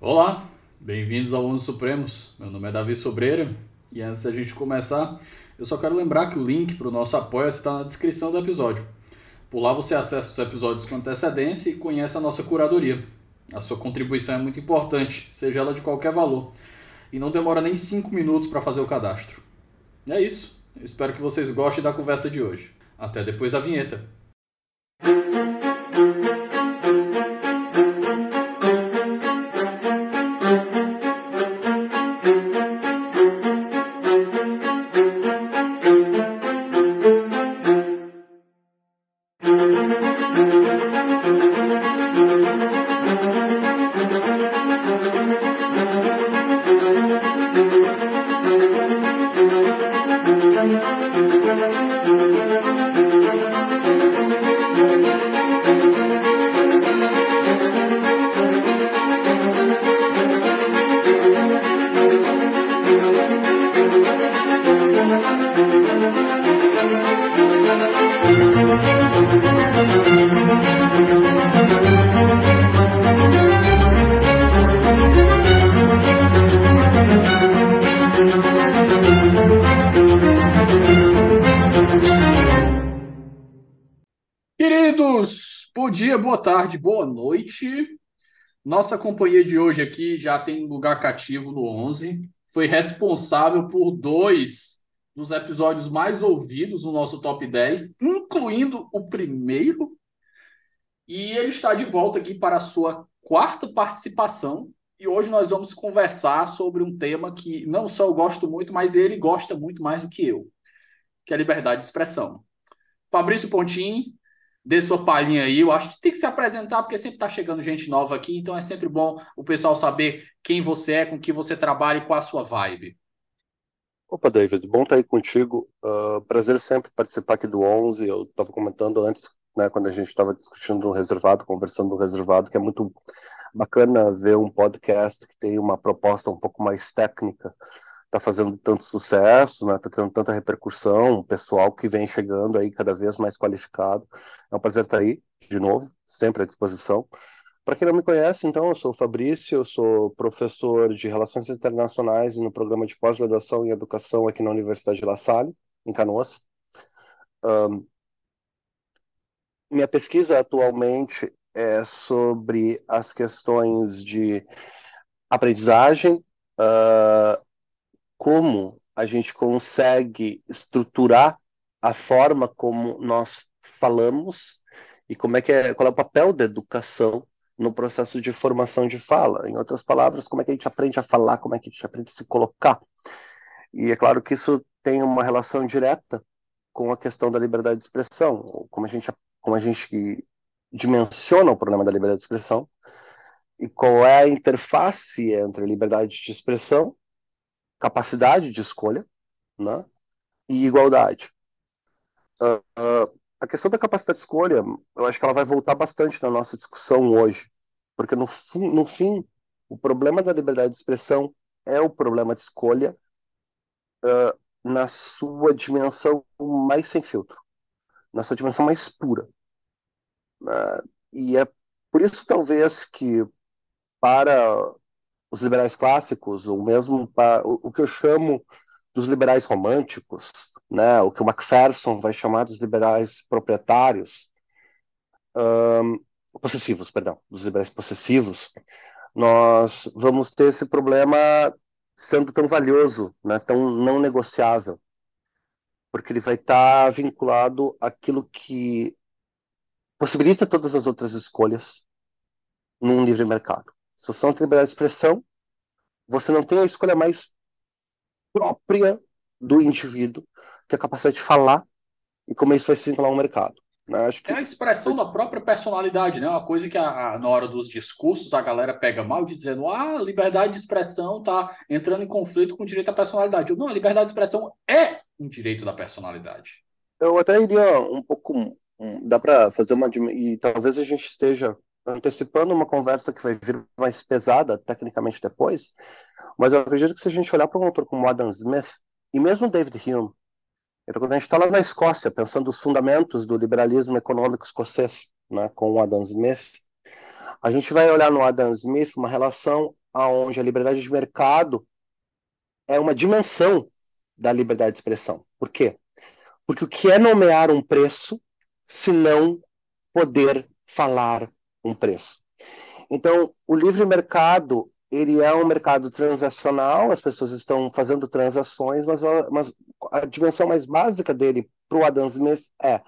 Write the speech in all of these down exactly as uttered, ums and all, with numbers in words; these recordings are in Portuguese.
Olá, bem-vindos ao Onze Supremos. Meu nome é Davi Sobreira e antes da gente começar, eu só quero lembrar que o link para o nosso apoia está na descrição do episódio. Por lá você acessa os episódios com antecedência e conhece a nossa curadoria. A sua contribuição é muito importante, seja ela de qualquer valor, e não demora nem cinco minutos para fazer o cadastro. É isso, eu espero que vocês gostem da conversa de hoje. Até depois da vinheta. Nossa companhia de hoje aqui já tem lugar cativo no onze, foi responsável por dois dos episódios mais ouvidos no nosso top dez, incluindo o primeiro, e ele está de volta aqui para a sua quarta participação, e hoje nós vamos conversar sobre um tema que não só eu gosto muito, mas ele gosta muito mais do que eu, que é a liberdade de expressão. Fabrício Pontim, dê sua palhinha aí, eu acho que tem que se apresentar, porque sempre está chegando gente nova aqui, então é sempre bom o pessoal saber quem você é, com o que você trabalha e qual a sua vibe. Opa, David, bom estar aí contigo. Uh, prazer sempre participar aqui do onze. Eu estava comentando antes, né, quando a gente estava discutindo um reservado, conversando no reservado, que é muito bacana ver um podcast que tem uma proposta um pouco mais técnica. Está fazendo tanto sucesso, né? Está tendo tanta repercussão, o pessoal que vem chegando aí cada vez mais qualificado. É um prazer estar aí, de novo, sempre à disposição. Para quem não me conhece, então, eu sou o Fabrício, eu sou professor de Relações Internacionais no programa de pós-graduação em Educação aqui na Universidade de La Salle, em Canoas. Um, minha pesquisa atualmente é sobre as questões de aprendizagem, uh, como a gente consegue estruturar a forma como nós falamos e como é que é, qual é o papel da educação no processo de formação de fala. Em outras palavras, como é que a gente aprende a falar, como é que a gente aprende a se colocar. E é claro que isso tem uma relação direta com a questão da liberdade de expressão, como a gente, como a gente dimensiona o problema da liberdade de expressão e qual é a interface entre a liberdade de expressão, capacidade de escolha, né, e igualdade. Uh, uh, a questão da capacidade de escolha, eu acho que ela vai voltar bastante na nossa discussão hoje, porque no, fi- no fim, o problema da liberdade de expressão é o problema de escolha uh, na sua dimensão mais sem filtro, na sua dimensão mais pura. Uh, e é por isso, talvez, que para os liberais clássicos, ou mesmo o que eu chamo dos liberais românticos, né, o que o Macpherson vai chamar dos liberais proprietários, um, possessivos, perdão, dos liberais possessivos, nós vamos ter esse problema sendo tão valioso, né, tão não negociável, porque ele vai estar vinculado àquilo que possibilita todas as outras escolhas num livre mercado. Se você não tem liberdade de expressão, você não tem a escolha mais própria do indivíduo, que é a capacidade de falar e como isso vai se vincular ao mercado. Né? Acho que... É a expressão da própria personalidade, né? Uma coisa que a, a, na hora dos discursos a galera pega mal de dizendo ah, liberdade de expressão está entrando em conflito com o direito à personalidade. Não, a liberdade de expressão é um direito da personalidade. Eu até iria um pouco... Um, dá para fazer uma... E talvez a gente esteja antecipando uma conversa que vai vir mais pesada tecnicamente depois, mas eu acredito que se a gente olhar para um autor como Adam Smith, e mesmo David Hume, então quando a gente está lá na Escócia, pensando os fundamentos do liberalismo econômico escocês, né, com o Adam Smith, a gente vai olhar no Adam Smith uma relação onde a liberdade de mercado é uma dimensão da liberdade de expressão. Por quê? Porque o que é nomear um preço se não poder falar um preço? Então, o livre mercado, ele é um mercado transacional, as pessoas estão fazendo transações, mas a, mas a dimensão mais básica dele para o Adam Smith é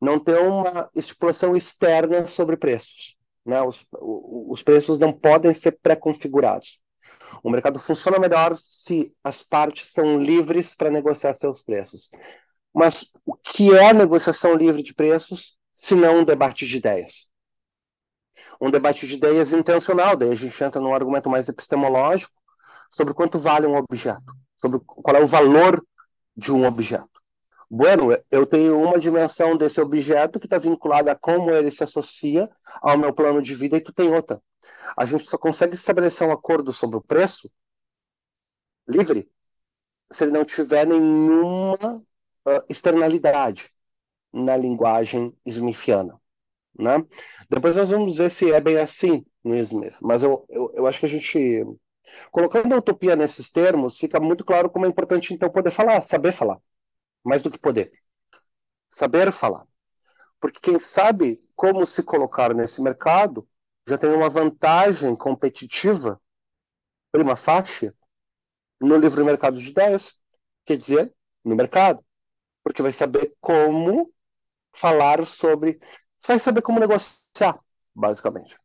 não ter uma estipulação externa sobre preços, né? Os, os preços não podem ser pré-configurados. O mercado funciona melhor se as partes são livres para negociar seus preços. Mas o que é negociação livre de preços se não um debate de ideias? Um debate de ideias intencional, daí a gente entra num argumento mais epistemológico sobre quanto vale um objeto, sobre qual é o valor de um objeto. Bueno, eu tenho uma dimensão desse objeto que está vinculada a como ele se associa ao meu plano de vida e tu tem outra. A gente só consegue estabelecer um acordo sobre o preço livre se ele não tiver nenhuma uh, externalidade na linguagem smithiana, né? Depois nós vamos ver se é bem assim no Smith, mas eu, eu, eu acho que a gente, colocando a utopia nesses termos, fica muito claro como é importante então poder falar, saber falar, mais do que poder, saber falar, porque quem sabe como se colocar nesse mercado já tem uma vantagem competitiva, prima facie, no livre mercado de ideias, quer dizer, no mercado, porque vai saber como falar sobre... vai saber como negociar, basicamente.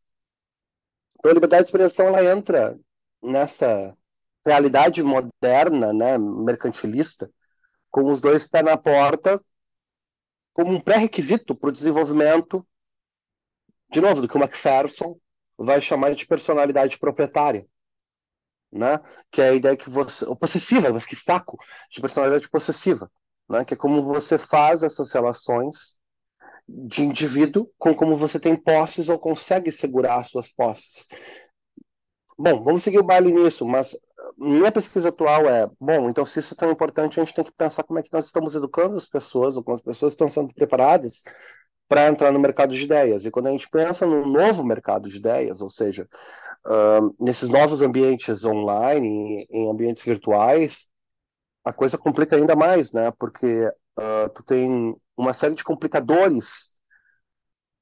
Então, a liberdade de expressão ela entra nessa realidade moderna, né, mercantilista, com os dois pés na porta, como um pré-requisito para o desenvolvimento, de novo, do que o Macpherson vai chamar de personalidade proprietária, né, que é a ideia que você... possessiva, mas que saco de personalidade possessiva, né, que é como você faz essas relações de indivíduo com como você tem posses ou consegue segurar suas posses. Bom, vamos seguir o baile nisso, mas minha pesquisa atual é, bom, então se isso é tão importante, a gente tem que pensar como é que nós estamos educando as pessoas, ou como as pessoas estão sendo preparadas para entrar no mercado de ideias. E quando a gente pensa no novo mercado de ideias, ou seja, uh, nesses novos ambientes online, em ambientes virtuais, a coisa complica ainda mais, né? Porque uh, tu tem uma série de complicadores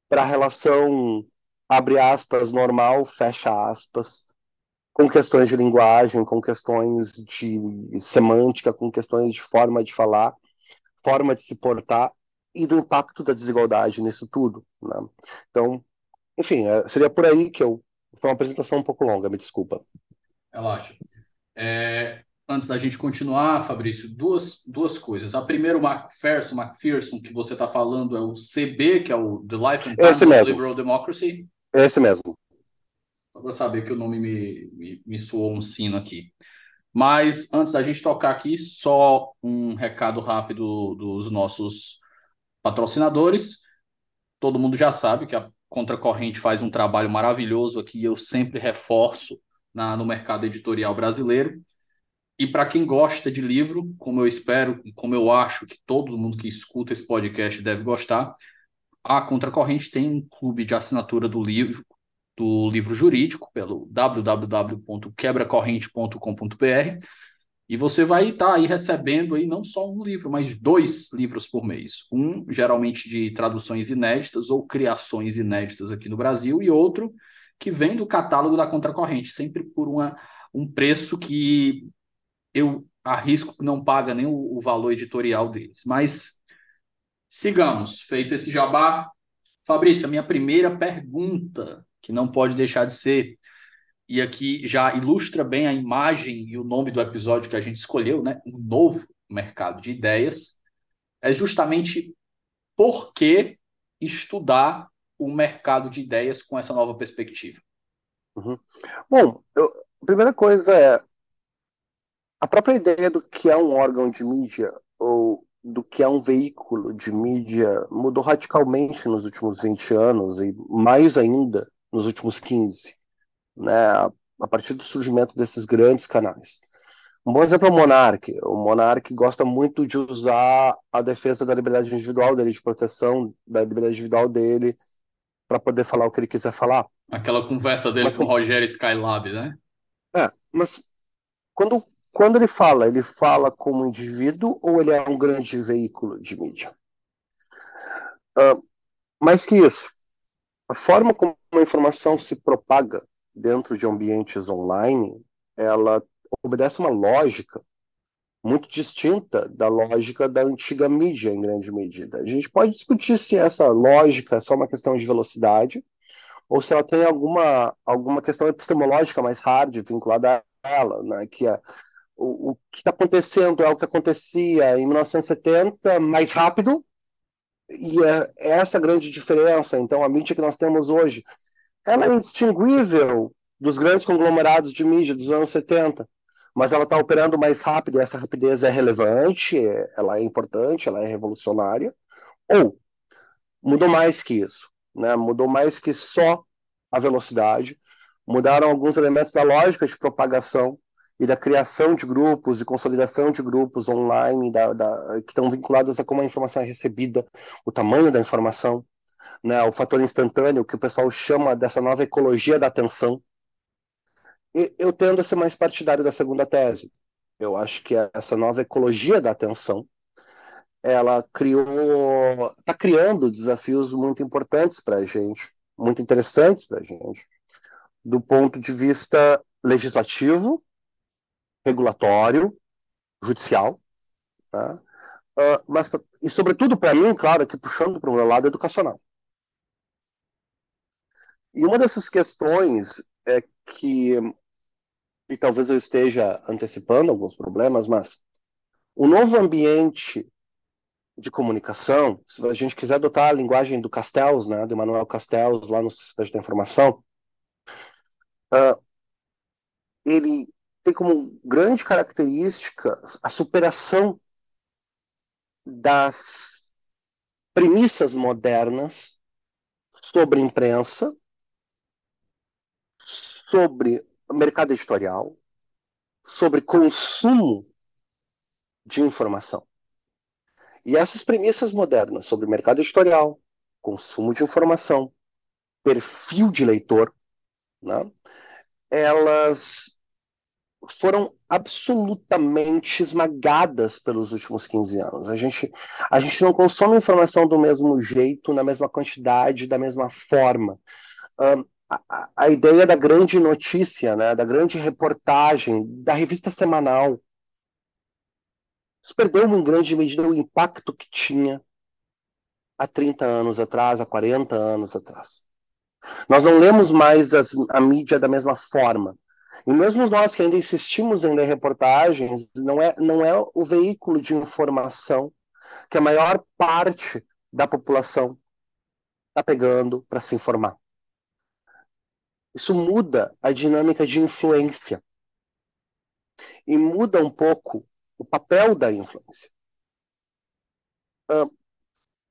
para a relação, abre aspas, normal, fecha aspas, com questões de linguagem, com questões de semântica, com questões de forma de falar, forma de se portar e do impacto da desigualdade nisso tudo, né? Então, enfim, seria por aí que eu... Foi uma apresentação um pouco longa, me desculpa. Relaxa. É... Antes da gente continuar, Fabrício, duas, duas coisas. A primeira, o Macpherson, Macpherson, que você está falando, é o C B, que é o The Life and Times of Liberal Democracy. É esse mesmo. Só para saber que o nome me, me, me soou um sino aqui. Mas, antes da gente tocar aqui, só um recado rápido dos nossos patrocinadores. Todo mundo já sabe que a Contra Corrente faz um trabalho maravilhoso aqui, eu sempre reforço na, no mercado editorial brasileiro. E para quem gosta de livro, como eu espero, como eu acho que todo mundo que escuta esse podcast deve gostar, a Contracorrente tem um clube de assinatura do livro, do livro jurídico, pelo w w w ponto quebra corrente ponto com ponto b r, e você vai estar aí recebendo aí não só um livro, mas dois livros por mês. Um, geralmente, de traduções inéditas ou criações inéditas aqui no Brasil, e outro que vem do catálogo da Contracorrente, sempre por uma, um preço que... eu arrisco que não paga nem o, o valor editorial deles. Mas sigamos. Feito esse jabá, Fabrício, a minha primeira pergunta, que não pode deixar de ser, e aqui já ilustra bem a imagem e o nome do episódio que a gente escolheu, né? Um novo mercado de ideias, é justamente por que estudar o mercado de ideias com essa nova perspectiva. Uhum. Bom, eu, a primeira coisa é a própria ideia do que é um órgão de mídia ou do que é um veículo de mídia mudou radicalmente nos últimos vinte anos e mais ainda nos últimos quinze, né? A partir do surgimento desses grandes canais. Um bom exemplo é o Monark. O Monark gosta muito de usar a defesa da liberdade individual dele, de proteção da liberdade individual dele, para poder falar o que ele quiser falar. Aquela conversa dele Mas, com o Rogério Skylab, né? É, mas quando, quando ele fala, ele fala como indivíduo ou ele é um grande veículo de mídia? Uh, mais que isso, a forma como a informação se propaga dentro de ambientes online, ela obedece uma lógica muito distinta da lógica da antiga mídia, em grande medida. A gente pode discutir se essa lógica é só uma questão de velocidade ou se ela tem alguma, alguma questão epistemológica mais hard vinculada a ela, né? Que é, o, o que está acontecendo é o que acontecia em mil novecentos e setenta, mais rápido, e é, é essa grande diferença. Então, a mídia que nós temos hoje, ela é indistinguível dos grandes conglomerados de mídia dos anos setenta, mas ela está operando mais rápido, e essa rapidez é relevante, ela é importante, ela é revolucionária, ou mudou mais que isso, né? Mudou mais que só a velocidade, mudaram alguns elementos da lógica de propagação e da criação de grupos, de consolidação de grupos online, da, da, que estão vinculados a como a informação é recebida, o tamanho da informação, né? O fator instantâneo, que o pessoal chama dessa nova ecologia da atenção. E eu tendo a ser mais partidário da segunda tese. Eu acho que essa nova ecologia da atenção, ela criou, está criando desafios muito importantes para a gente, muito interessantes para a gente, do ponto de vista legislativo, regulatório, judicial, tá? uh, mas, e sobretudo para mim, claro, aqui puxando para o meu lado educacional. E uma dessas questões é que, e talvez eu esteja antecipando alguns problemas, mas o novo ambiente de comunicação, se a gente quiser adotar a linguagem do Castells, né, do Emmanuel Castells, lá no Sociedade da Informação, uh, ele tem como grande característica a superação das premissas modernas sobre imprensa, sobre mercado editorial, sobre consumo de informação. E essas premissas modernas sobre mercado editorial, consumo de informação, perfil de leitor, né, elas foram absolutamente esmagadas pelos últimos quinze anos. A gente, a gente não consome informação do mesmo jeito, na mesma quantidade, da mesma forma. Um, A, a ideia da grande notícia, né, da grande reportagem, da revista semanal, isso perdeu em grande medida o impacto que tinha há trinta anos atrás, há quarenta anos atrás. Nós não lemos mais as, a mídia da mesma forma. E mesmo nós que ainda insistimos em ler reportagens, não é, não é o veículo de informação que a maior parte da população está pegando para se informar. Isso muda a dinâmica de influência e muda um pouco o papel da influência. Uh, o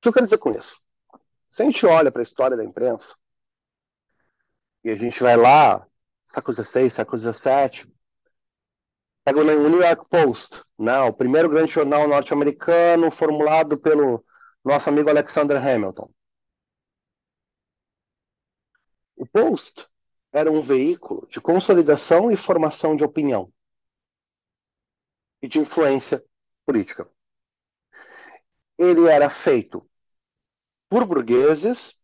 que eu quero dizer com isso? Se a gente olha para a história da imprensa e a gente vai lá, século dezesseis, século dezessete, pega o New York Post, né, o primeiro grande jornal norte-americano formulado pelo nosso amigo Alexander Hamilton. O Post era um veículo de consolidação e formação de opinião e de influência política. Ele era feito por burgueses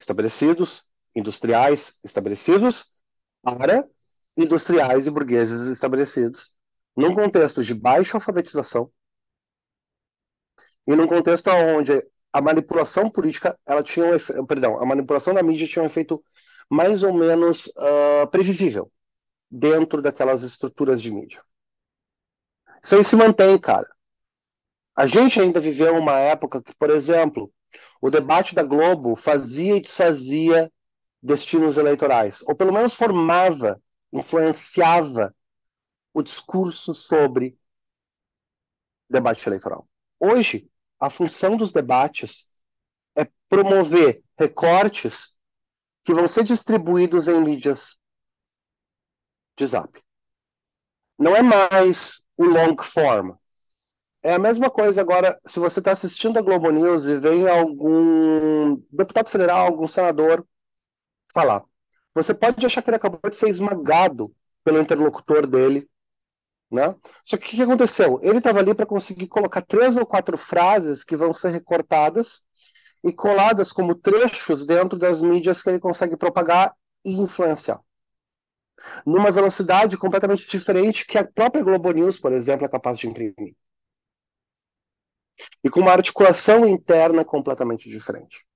estabelecidos, industriais estabelecidos, para industriais e burgueses estabelecidos, num contexto de baixa alfabetização e num contexto onde a manipulação política, ela tinha um efe... perdão, a manipulação da mídia tinha um efeito mais ou menos uh, previsível dentro daquelas estruturas de mídia. Isso aí se mantém, cara. A gente ainda viveu uma época que, por exemplo, o debate da Globo fazia e desfazia destinos eleitorais, ou pelo menos formava, influenciava o discurso sobre debate eleitoral. Hoje, a função dos debates é promover recortes que vão ser distribuídos em mídias de zap. Não é mais o long form. É a mesma coisa agora, se você está assistindo a Globo News e vem algum deputado federal, algum senador falar. Você pode achar que ele acabou de ser esmagado pelo interlocutor dele, né? Só que o que aconteceu? Ele estava ali para conseguir colocar três ou quatro frases que vão ser recortadas e coladas como trechos dentro das mídias que ele consegue propagar e influenciar, numa velocidade completamente diferente que a própria Globo News, por exemplo, é capaz de imprimir. E com uma articulação interna completamente diferente.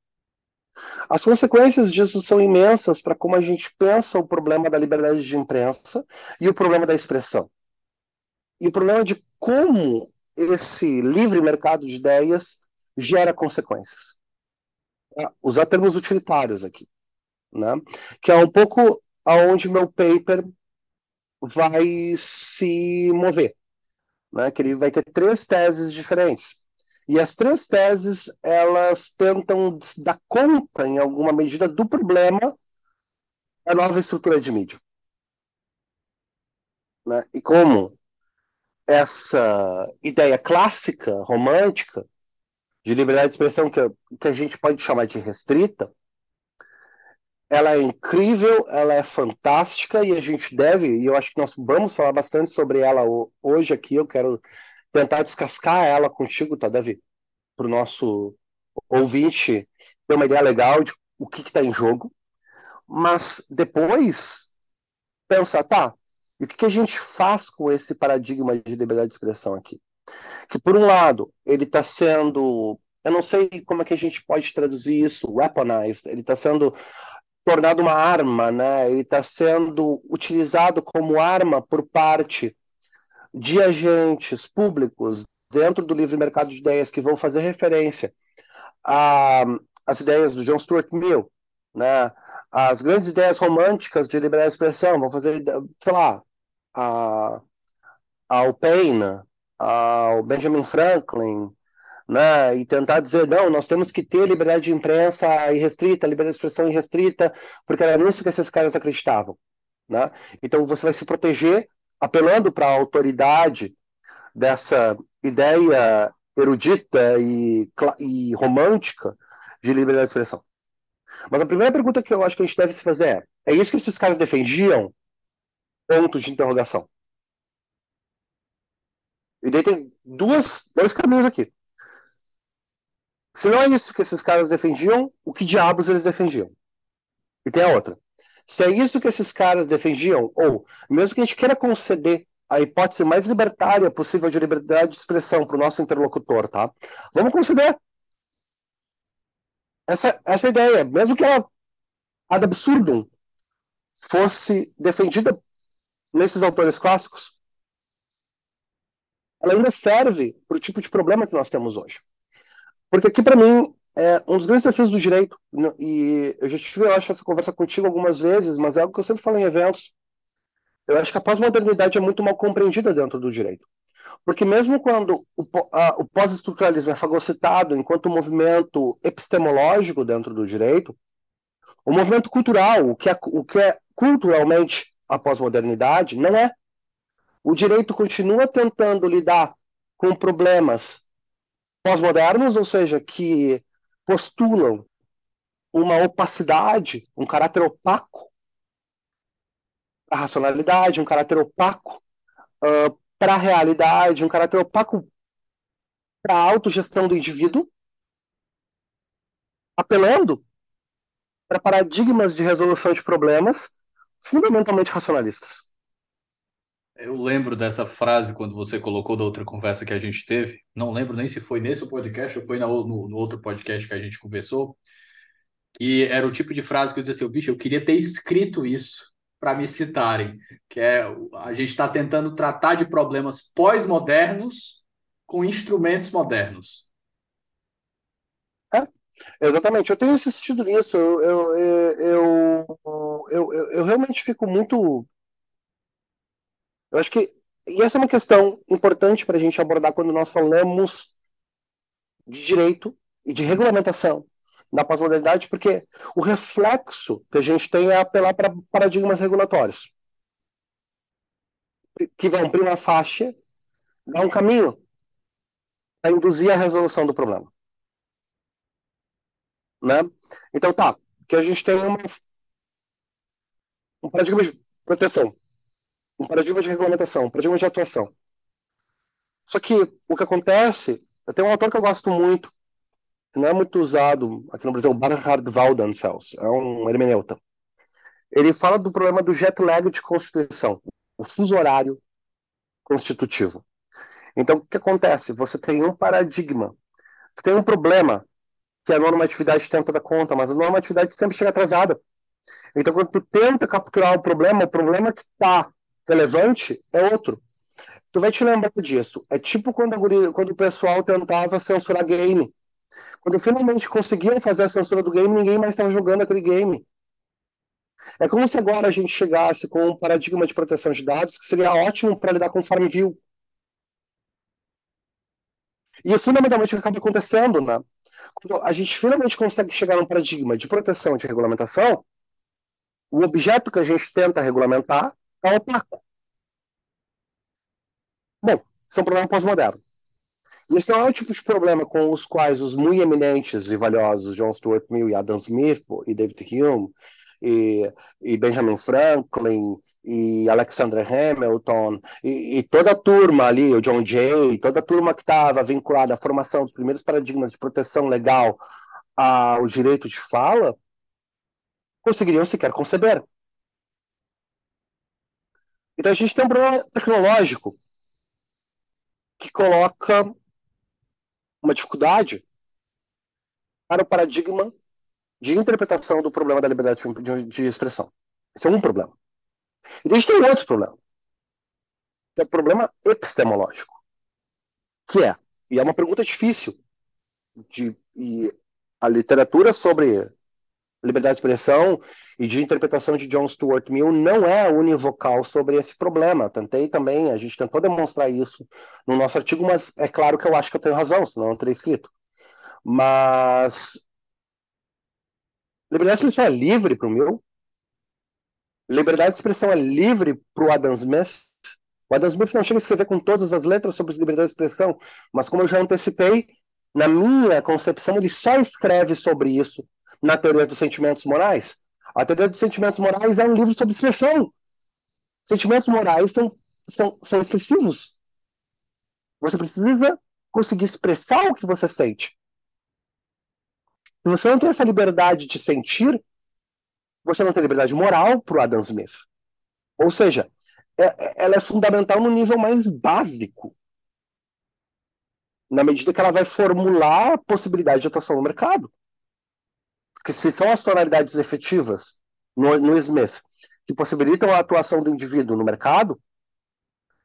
As consequências disso são imensas para como a gente pensa o problema da liberdade de imprensa e o problema da expressão. E o problema de como esse livre mercado de ideias gera consequências. Usar termos utilitários aqui, né? Que é um pouco aonde meu paper vai se mover, né? Que ele vai ter três teses diferentes. E as três teses, elas tentam dar conta, em alguma medida, do problema da nova estrutura de mídia, né? E como essa ideia clássica, romântica, de liberdade de expressão, que, que a gente pode chamar de restrita, ela é incrível, ela é fantástica, e a gente deve, e eu acho que nós vamos falar bastante sobre ela hoje aqui, eu quero tentar descascar ela contigo, tá, Davi? Para o nosso ouvinte ter uma ideia legal de o que está em jogo. Mas depois, pensar, tá, e o que, que a gente faz com esse paradigma de liberdade de expressão aqui? Que, por um lado, ele está sendo, eu não sei como é que a gente pode traduzir isso, weaponized, ele está sendo tornado uma arma, né? Ele está sendo utilizado como arma por parte de agentes públicos dentro do livre mercado de ideias que vão fazer referência às ideias do John Stuart Mill, né? As grandes ideias românticas de liberdade de expressão, vão fazer, sei lá, a, ao Paine, ao Benjamin Franklin, né? E tentar dizer, não, nós temos que ter liberdade de imprensa irrestrita, liberdade de expressão irrestrita, porque era nisso que esses caras acreditavam, né? Então você vai se proteger apelando para a autoridade dessa ideia erudita e, e romântica de liberdade de expressão. Mas a primeira pergunta que eu acho que a gente deve se fazer é, é isso que esses caras defendiam? Ponto de interrogação. E daí tem duas, dois caminhos aqui. Se não é isso que esses caras defendiam, o que diabos eles defendiam? E tem a outra. Se é isso que esses caras defendiam, ou mesmo que a gente queira conceder a hipótese mais libertária possível de liberdade de expressão para o nosso interlocutor, tá? Vamos conceder essa, essa ideia, mesmo que ela ad absurdum fosse defendida nesses autores clássicos, ela ainda serve para o tipo de problema que nós temos hoje. Porque aqui, para mim, é um dos grandes desafios do direito, e eu já tive, eu acho, essa conversa contigo algumas vezes, mas é algo que eu sempre falo em eventos. Eu acho que a pós-modernidade é muito mal compreendida dentro do direito. Porque mesmo quando o, o pós-estruturalismo é fagocitado enquanto um movimento epistemológico dentro do direito, o movimento cultural, o que é, o que é culturalmente a pós-modernidade, não é. O direito continua tentando lidar com problemas pós-modernos, ou seja, que postulam uma opacidade, um caráter opaco para a racionalidade, um caráter opaco uh, para a realidade, um caráter opaco para a autogestão do indivíduo, apelando para paradigmas de resolução de problemas fundamentalmente racionalistas. Eu lembro dessa frase quando você colocou da outra conversa que a gente teve. Não lembro nem se foi nesse podcast ou foi na, no, no outro podcast que a gente conversou. Que era o tipo de frase que eu dizia assim, bicho, eu queria ter escrito isso para me citarem. Que é, a gente está tentando tratar de problemas pós-modernos com instrumentos modernos. É, exatamente. Eu tenho insistido nisso. Eu, eu, eu, eu, eu, eu, eu realmente fico muito... Eu acho que, e essa é uma questão importante para a gente abordar quando nós falamos de direito e de regulamentação na pós-modernidade, porque o reflexo que a gente tem é apelar para paradigmas regulatórios, que vão prima facie, dar um caminho para induzir a resolução do problema, né? Então tá, que a gente tem uma, um paradigma de proteção. um paradigma de regulamentação, um paradigma de atuação. Só que o que acontece, tem um autor que eu gosto muito, não é muito usado aqui no Brasil, Bernhard Waldenfels, é um hermeneuta. Ele fala do problema do jet lag de constituição, o fuso horário constitutivo. Então, o que acontece? Você tem um paradigma, tem um problema que a normatividade tenta dar conta, mas a normatividade sempre chega atrasada. Então, quando tu tenta capturar o problema, o problema que está relevante é outro. Tu vai te lembrar disso. É tipo quando, a, quando o pessoal tentava censurar game. Quando finalmente conseguiram fazer a censura do game, ninguém mais estava jogando aquele game. É como se agora a gente chegasse com um paradigma de proteção de dados que seria ótimo para lidar com o farm view. E é fundamentalmente o que acaba acontecendo, né? Quando a gente finalmente consegue chegar num paradigma de proteção, de regulamentação, o objeto que a gente tenta regulamentar é opaco. Bom, isso é um problema pós-moderno. E esse não é o tipo de problema com os quais os muito eminentes e valiosos John Stuart Mill e Adam Smith e David Hume E, e Benjamin Franklin e Alexander Hamilton e, e toda a turma ali, o John Jay, toda a turma que estava vinculada à formação dos primeiros paradigmas de proteção legal ao direito de fala, conseguiriam sequer conceber. Então a gente tem um problema tecnológico que coloca uma dificuldade para o paradigma de interpretação do problema da liberdade de expressão. Esse é um problema. E a gente tem um outro problema, que é o problema epistemológico, que é, e é uma pergunta difícil, de, e a literatura sobre liberdade de expressão e de interpretação de John Stuart Mill não é univocal sobre esse problema. Tentei também, a gente tentou demonstrar isso no nosso artigo, mas é claro que eu acho que eu tenho razão, senão eu não teria escrito. Mas liberdade de expressão é livre para o Mill? Liberdade de expressão é livre para o Adam Smith? O Adam Smith não chega a escrever com todas as letras sobre liberdade de expressão, mas como eu já antecipei, na minha concepção ele só escreve sobre isso na Teoria dos Sentimentos Morais. A Teoria dos Sentimentos Morais é um livro sobre expressão. Sentimentos morais são, são, são expressivos. Você precisa conseguir expressar o que você sente. Se você não tem essa liberdade de sentir, você não tem liberdade moral para o Adam Smith. Ou seja, é, ela é fundamental no nível mais básico, na medida que ela vai formular a possibilidade de atuação no mercado. Porque se são as tonalidades efetivas no, no Smith que possibilitam a atuação do indivíduo no mercado,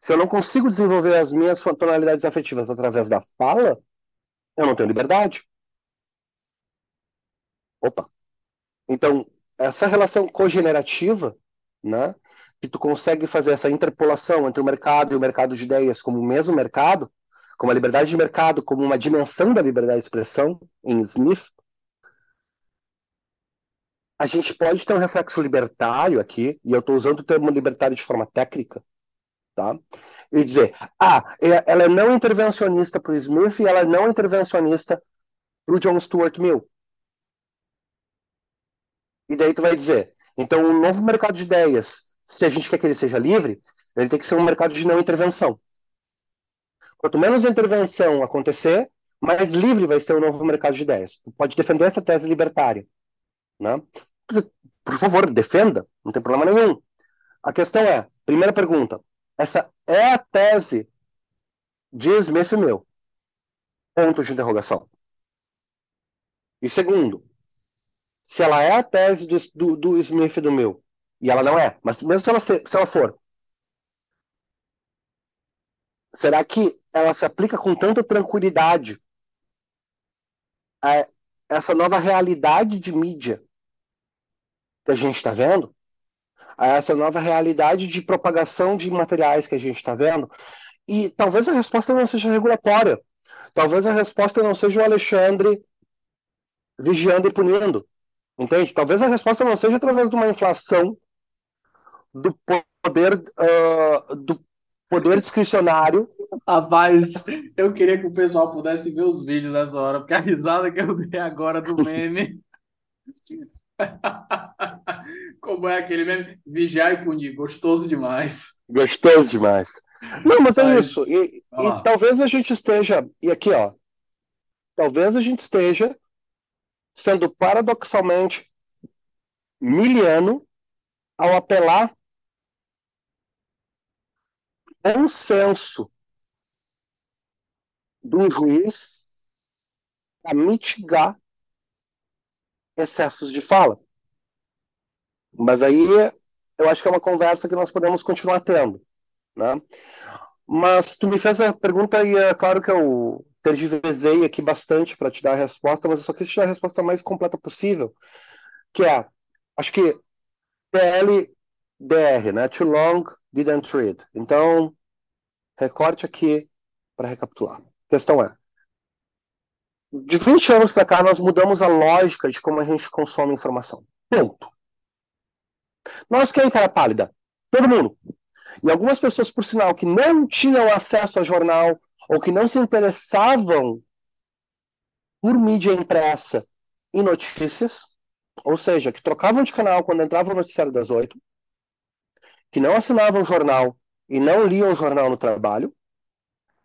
se eu não consigo desenvolver as minhas tonalidades afetivas através da fala, eu não tenho liberdade. Opa. Então, essa relação cogenerativa, né, que tu consegue fazer essa interpolação entre o mercado e o mercado de ideias como o mesmo mercado, como a liberdade de mercado, como uma dimensão da liberdade de expressão, em Smith, a gente pode ter um reflexo libertário aqui, e eu estou usando o termo libertário de forma técnica, tá? E dizer, ah, ela é não intervencionista para o Smith e ela é não intervencionista para o John Stuart Mill. E daí tu vai dizer, então o novo mercado de ideias, se a gente quer que ele seja livre, ele tem que ser um mercado de não intervenção. Quanto menos a intervenção acontecer, mais livre vai ser o novo mercado de ideias. Tu pode defender essa tese libertária, né? Por favor, defenda, não tem problema nenhum. A questão é, primeira pergunta, essa é a tese de Smith e Mill? Ponto de interrogação. E segundo, se ela é a tese do, do, do Smith e do Mill, e ela não é, mas mesmo se ela, se ela for, será que ela se aplica com tanta tranquilidade a essa nova realidade de mídia que a gente está vendo, a essa nova realidade de propagação de materiais que a gente está vendo? E talvez a resposta não seja regulatória, talvez a resposta não seja o Alexandre vigiando e punindo. Entende? Talvez a resposta não seja através de uma inflação do poder, uh, do poder discricionário. Rapaz, eu queria que o pessoal pudesse ver os vídeos nessa hora, porque a risada que eu dei agora do meme Como é aquele mesmo? Vigiar e punir. Gostoso demais. Gostoso demais. Não, mas é mas, isso. E, e talvez a gente esteja... E aqui, ó. Talvez a gente esteja sendo paradoxalmente miliano ao apelar a um senso do juiz a mitigar excessos de fala. Mas aí eu acho que é uma conversa que nós podemos continuar tendo, né? Mas tu me fez a pergunta e é claro que eu tergiversei aqui bastante para te dar a resposta, mas eu só quis te dar a resposta mais completa possível, que é, acho que P L D R, né? Too long, didn't read. Então, recorte aqui para recapitular. A questão é, de vinte anos para cá, nós mudamos a lógica de como a gente consome informação. Ponto. Nós quem, cara pálida? Todo mundo. E algumas pessoas, por sinal, que não tinham acesso a jornal ou que não se interessavam por mídia impressa e notícias, ou seja, que trocavam de canal quando entrava o noticiário das oito, que não assinavam jornal e não liam jornal no trabalho,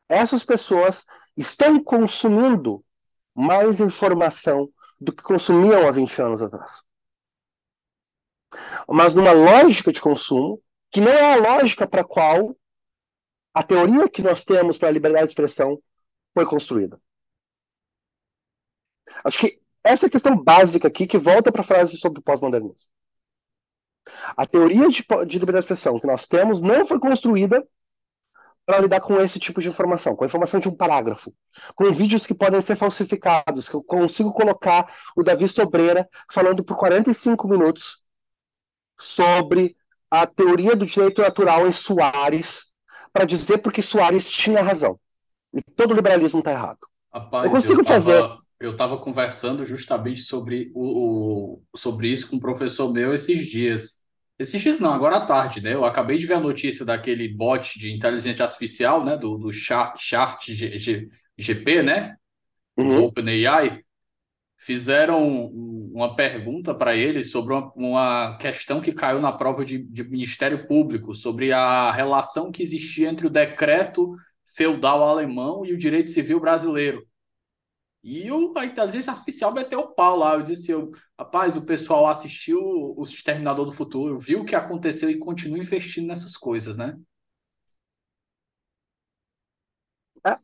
essas pessoas estão consumindo mais informação do que consumiam há vinte anos atrás. Mas numa lógica de consumo, que não é a lógica para a qual a teoria que nós temos para a liberdade de expressão foi construída. Acho que essa é a questão básica aqui, que volta para a frase sobre o pós-modernismo. A teoria de, de liberdade de expressão que nós temos não foi construída para lidar com esse tipo de informação, com a informação de um parágrafo, com vídeos que podem ser falsificados, que eu consigo colocar o Davi Sobreira falando por quarenta e cinco minutos sobre a teoria do direito natural em Soares, para dizer porque Soares tinha razão. E todo o liberalismo está errado. Rapaz, eu consigo eu tava, fazer... Eu estava conversando justamente sobre, o, o, sobre isso com um professor meu esses dias. Esses dias não, agora à tarde, né? Eu acabei de ver a notícia daquele bot de inteligência artificial, né? Do, do chat, chat G, G, G P, né? Uhum. Do OpenAI. Fizeram uma pergunta para ele sobre uma, uma questão que caiu na prova de, de Ministério Público, sobre a relação que existia entre o decreto feudal alemão e o direito civil brasileiro. E o, a inteligência artificial meteu o pau lá. Eu disse assim, rapaz, o pessoal assistiu o Exterminador do Futuro, viu o que aconteceu e continua investindo nessas coisas, né? É.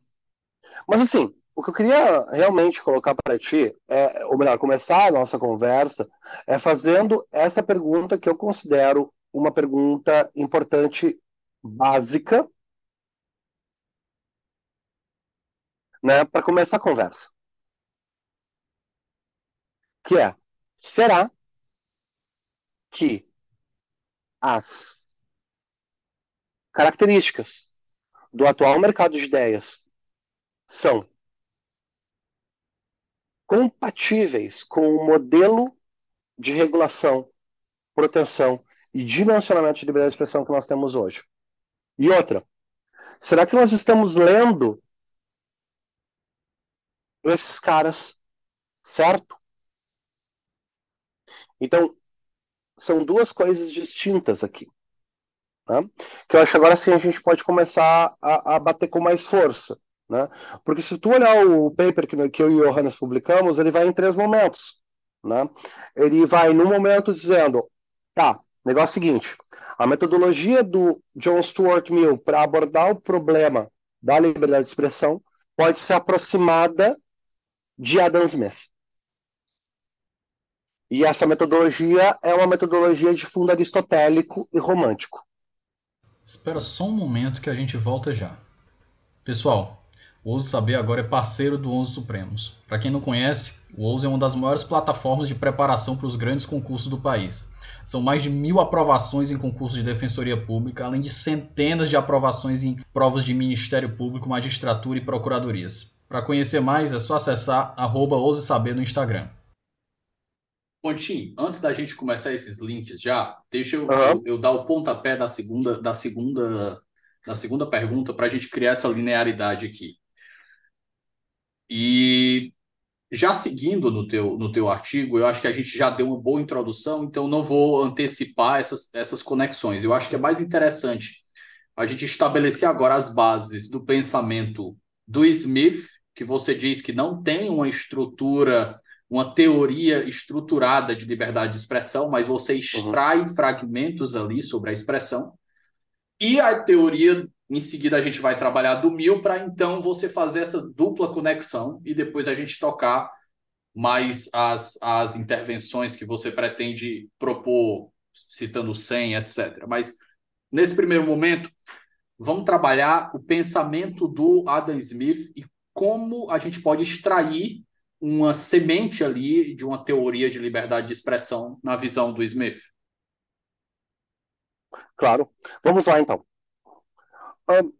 Mas assim, o que eu queria realmente colocar para ti, é, ou melhor, começar a nossa conversa, é fazendo essa pergunta que eu considero uma pergunta importante, básica, né, para começar a conversa. Que é, será que as características do atual mercado de ideias são compatíveis com o modelo de regulação, proteção e dimensionamento de liberdade de expressão que nós temos hoje? E outra, será que nós estamos lendo esses caras, certo? Então, são duas coisas distintas aqui, né? Que eu acho que agora sim a gente pode começar a, a bater com mais força, né? Porque se tu olhar o paper que, que eu e o Johannes publicamos, ele vai em três momentos, né? Ele vai num momento dizendo, tá, negócio é o seguinte, a metodologia do John Stuart Mill para abordar o problema da liberdade de expressão pode ser aproximada de Adam Smith. E essa metodologia é uma metodologia de fundo aristotélico e romântico. Espera só um momento que a gente volta já. Pessoal, o Ouso Saber agora é parceiro do Onze Supremos. Para quem não conhece, o Ouso é uma das maiores plataformas de preparação para os grandes concursos do país. São mais de mil aprovações em concursos de defensoria pública, além de centenas de aprovações em provas de Ministério Público, magistratura e procuradorias. Para conhecer mais, é só acessar arroba Ouso Saber no Instagram. Pontim, antes da gente começar esses links já, deixa eu, uhum. eu, eu dar o pontapé da segunda, da segunda, da segunda pergunta para a gente criar essa linearidade aqui. E Já seguindo no teu, no teu artigo, eu acho que a gente já deu uma boa introdução, então não vou antecipar essas, essas conexões. Eu acho que é mais interessante a gente estabelecer agora as bases do pensamento do Smith, que você diz que não tem uma estrutura, uma teoria estruturada de liberdade de expressão, mas você extrai uhum. fragmentos ali sobre a expressão. E a teoria... Em seguida, a gente vai trabalhar do Mill para, então, você fazer essa dupla conexão e depois a gente tocar mais as, as intervenções que você pretende propor, citando Sen, etcétera. Mas, nesse primeiro momento, vamos trabalhar o pensamento do Adam Smith e como a gente pode extrair uma semente ali de uma teoria de liberdade de expressão na visão do Smith. Claro. Vamos lá, então. Um,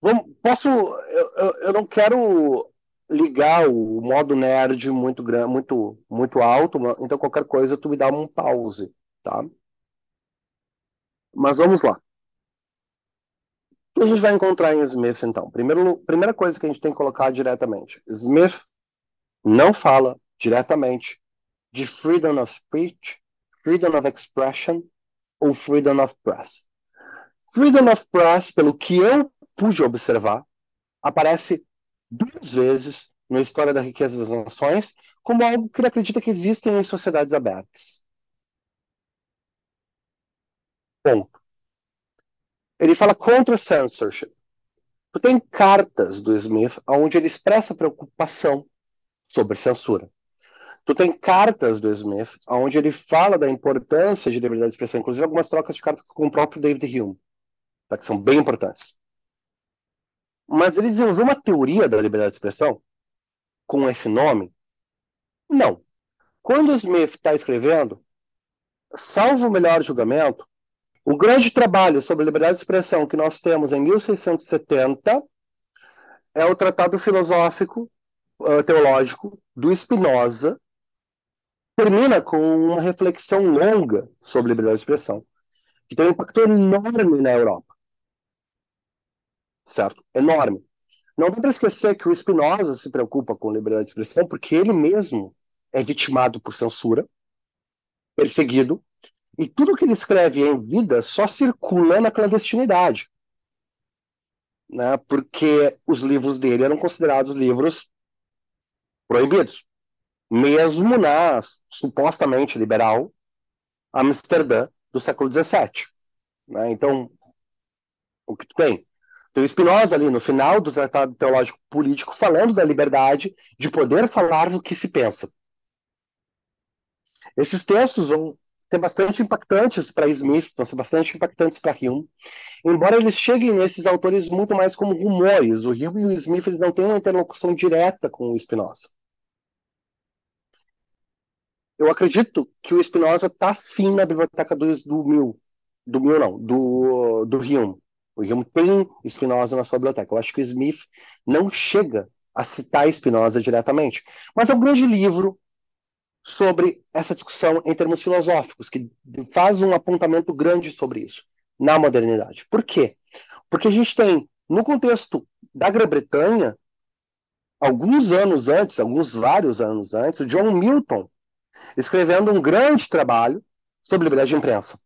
vamos, posso, eu, eu, eu não quero ligar o modo nerd muito, muito, muito alto, então qualquer coisa tu me dá um pause, tá? Mas vamos lá. O que a gente vai encontrar em Smith, então? Primeiro, primeira coisa que a gente tem que colocar diretamente. Smith não fala diretamente de freedom of speech, freedom of expression ou freedom of press. Freedom of Press, pelo que eu pude observar, aparece duas vezes na História da Riqueza das Nações como algo que ele acredita que existem em sociedades abertas. Ponto. Ele fala contra censorship. Tu tem cartas do Smith onde ele expressa preocupação sobre censura. Tu tem cartas do Smith onde ele fala da importância de liberdade de expressão, inclusive algumas trocas de cartas com o próprio David Hume, que são bem importantes. Mas ele desenvolveu uma teoria da liberdade de expressão com esse nome? Não. Quando Smith está escrevendo, salvo o melhor julgamento, o grande trabalho sobre liberdade de expressão que nós temos em mil seiscentos e setenta é o Tratado Filosófico Teológico do Spinoza, que termina com uma reflexão longa sobre liberdade de expressão, que tem um impacto enorme na Europa. Certo? Enorme. Não dá para esquecer que o Spinoza se preocupa com liberdade de expressão porque ele mesmo é vitimado por censura, perseguido, e tudo que ele escreve em vida só circula na clandestinidade, né? Porque os livros dele eram considerados livros proibidos, mesmo na supostamente liberal Amsterdã do século dezessete, né? Então, o que tu tem? Tem o Spinoza ali no final do Tratado Teológico Político falando da liberdade de poder falar do que se pensa. Esses textos vão ser bastante impactantes para Smith, vão ser bastante impactantes para Hume, embora eles cheguem nesses autores muito mais como rumores. O Hume e o Smith eles não têm uma interlocução direta com o Spinoza. Eu acredito que o Spinoza está sim na biblioteca do, do Mill, do Mill não, do, do Hume. O Hume tem Spinoza na sua biblioteca. Eu acho que o Smith não chega a citar Spinoza diretamente. Mas é um grande livro sobre essa discussão em termos filosóficos, que faz um apontamento grande sobre isso na modernidade. Por quê? Porque a gente tem, no contexto da Grã-Bretanha, alguns anos antes, alguns vários anos antes, o John Milton escrevendo um grande trabalho sobre liberdade de imprensa.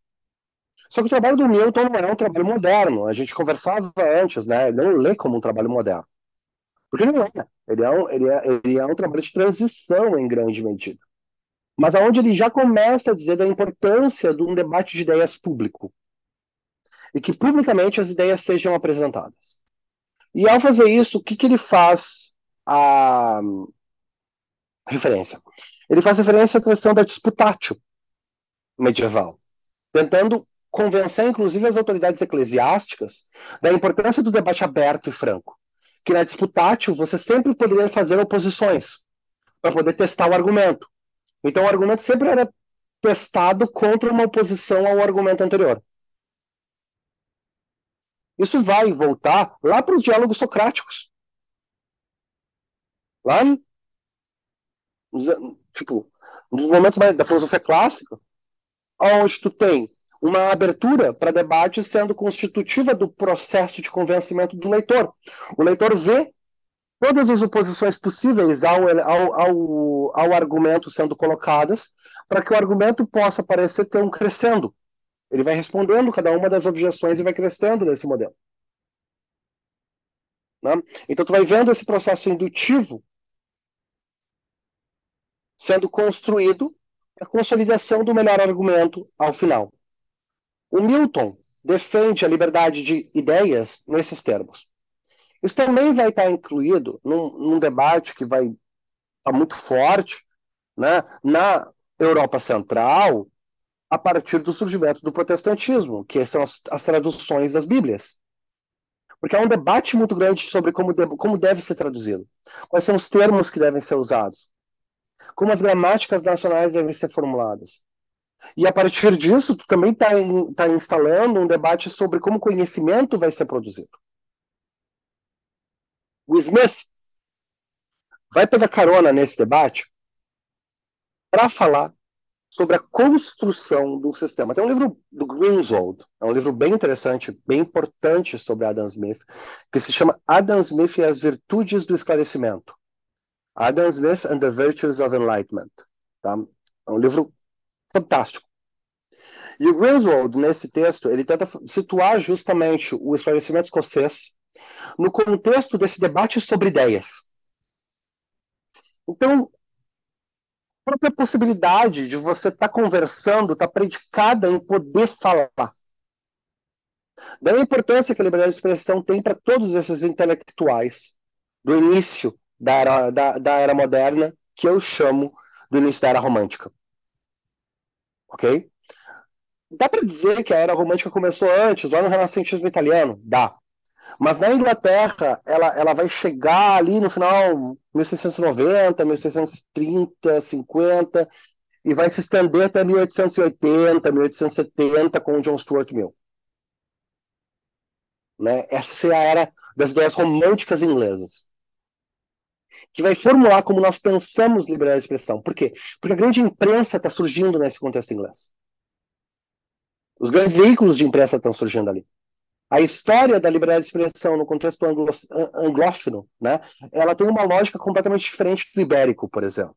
Só que o trabalho do Milton não é um trabalho moderno. A gente conversava antes, né? Ele não lê como um trabalho moderno. Porque ele não é. Ele é um, ele é, ele é um trabalho de transição em grande medida. Mas aonde ele já começa a dizer da importância de um debate de ideias público. E que publicamente as ideias sejam apresentadas. E ao fazer isso, o que, que ele faz a referência? Ele faz referência à questão da disputatio medieval. Tentando convencer, inclusive, as autoridades eclesiásticas da importância do debate aberto e franco. Que na disputatio você sempre poderia fazer oposições para poder testar o argumento. Então o argumento sempre era testado contra uma oposição ao argumento anterior. Isso vai voltar lá para os diálogos socráticos. Lá, tipo, nos momentos da filosofia clássica, onde tu tem uma abertura para debate sendo constitutiva do processo de convencimento do leitor. O leitor vê todas as oposições possíveis ao, ao, ao, ao argumento sendo colocadas, para que o argumento possa parecer ter um crescendo. Ele vai respondendo cada uma das objeções e vai crescendo nesse modelo. Né? Então, tu vai vendo esse processo indutivo sendo construído para a consolidação do melhor argumento ao final. O Milton defende a liberdade de ideias nesses termos. Isso também vai estar incluído num, num debate que vai estar muito forte, né, na Europa Central, a partir do surgimento do protestantismo, que são as, as traduções das Bíblias. Porque há um debate muito grande sobre como, de, como deve ser traduzido, quais são os termos que devem ser usados, como as gramáticas nacionais devem ser formuladas. E a partir disso, tu também está tá instalando um debate sobre como o conhecimento vai ser produzido. O Smith vai pegar carona nesse debate para falar sobre a construção do sistema. Tem um livro do Griswold, é um livro bem interessante, bem importante sobre Adam Smith, que se chama Adam Smith e as Virtudes do Esclarecimento. Adam Smith and the Virtues of Enlightenment. Tá? É um livro fantástico. E o Griswold, nesse texto, ele tenta situar justamente o esclarecimento escocês no contexto desse debate sobre ideias. Então, a própria possibilidade de você estar tá conversando está predicada em poder falar. Daí a importância que a liberdade de expressão tem para todos esses intelectuais do início da era, da, da era moderna, que eu chamo do início da era romântica. Ok? Dá para dizer que a era romântica começou antes, lá no renascentismo italiano? Dá. Mas na Inglaterra, ela, ela vai chegar ali no final de mil seiscentos e noventa, mil seiscentos e trinta, cinquenta, e vai se estender até mil oitocentos e oitenta, mil oitocentos e setenta, com o John Stuart Mill. Né? Essa é a era das ideias românticas inglesas, que vai formular como nós pensamos liberdade de expressão. Por quê? Porque a grande imprensa está surgindo nesse contexto inglês. Os grandes veículos de imprensa estão surgindo ali. A história da liberdade de expressão no contexto anglo anglófino, né, ela tem uma lógica completamente diferente do ibérico, por exemplo.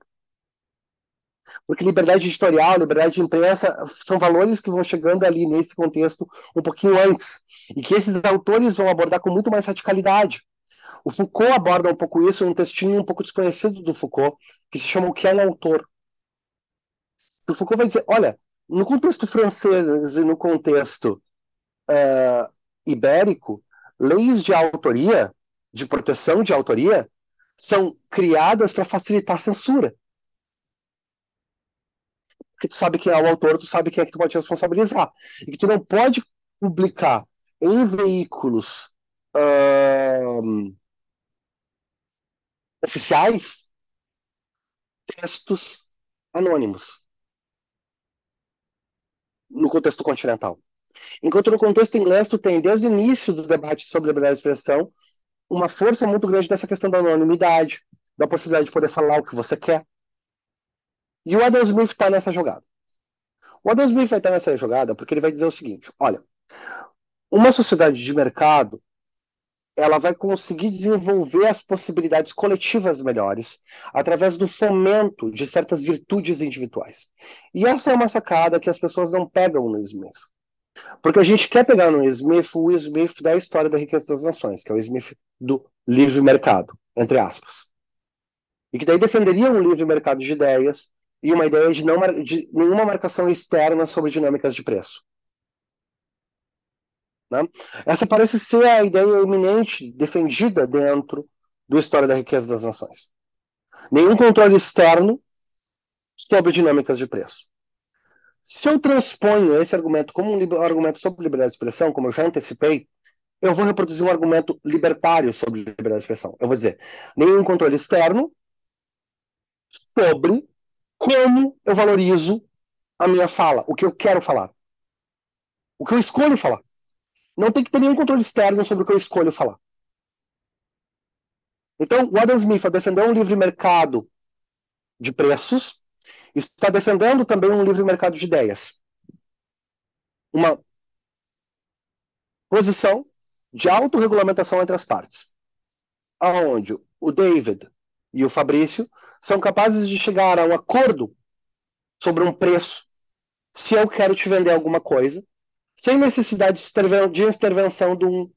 Porque liberdade editorial, liberdade de imprensa, são valores que vão chegando ali nesse contexto um pouquinho antes, e que esses autores vão abordar com muito mais radicalidade. O Foucault aborda um pouco isso em um textinho um pouco desconhecido do Foucault, que se chama O que é um autor. O Foucault vai dizer, olha, no contexto francês e no contexto uh, ibérico, leis de autoria, de proteção de autoria, são criadas para facilitar a censura. Porque tu sabe quem é o autor, tu sabe quem é que tu pode responsabilizar. E que tu não pode publicar em veículos uh, oficiais textos anônimos no contexto continental. Enquanto no contexto inglês, tu tem, desde o início do debate sobre liberdade de expressão, uma força muito grande dessa questão da anonimidade, da possibilidade de poder falar o que você quer. E o Adam Smith está nessa jogada. O Adam Smith vai estar nessa jogada porque ele vai dizer o seguinte, olha, uma sociedade de mercado, ela vai conseguir desenvolver as possibilidades coletivas melhores através do fomento de certas virtudes individuais. E essa é uma sacada que as pessoas não pegam no Smith. Porque a gente quer pegar no Smith o Smith da história da riqueza das nações, que é o Smith do livre mercado, entre aspas. E que daí defenderia um livre mercado de ideias e uma ideia de, não, de nenhuma marcação externa sobre dinâmicas de preço. Né? Essa parece ser a ideia eminente defendida dentro do História da Riqueza das Nações. Nenhum controle externo sobre dinâmicas de preço. Se eu transponho esse argumento como um argumento sobre liberdade de expressão, como eu já antecipei, eu vou reproduzir um argumento libertário sobre liberdade de expressão. Eu vou dizer, nenhum controle externo sobre como eu valorizo a minha fala, o que eu quero falar, o que eu escolho falar. Não tem que ter nenhum controle externo sobre o que eu escolho falar. Então, o Adam Smith defendeu um livre mercado de preços, está defendendo também um livre mercado de ideias. Uma posição de autorregulamentação entre as partes, aonde o David e o Fabrício, são capazes de chegar a um acordo sobre um preço, se eu quero te vender alguma coisa, sem necessidade de intervenção de um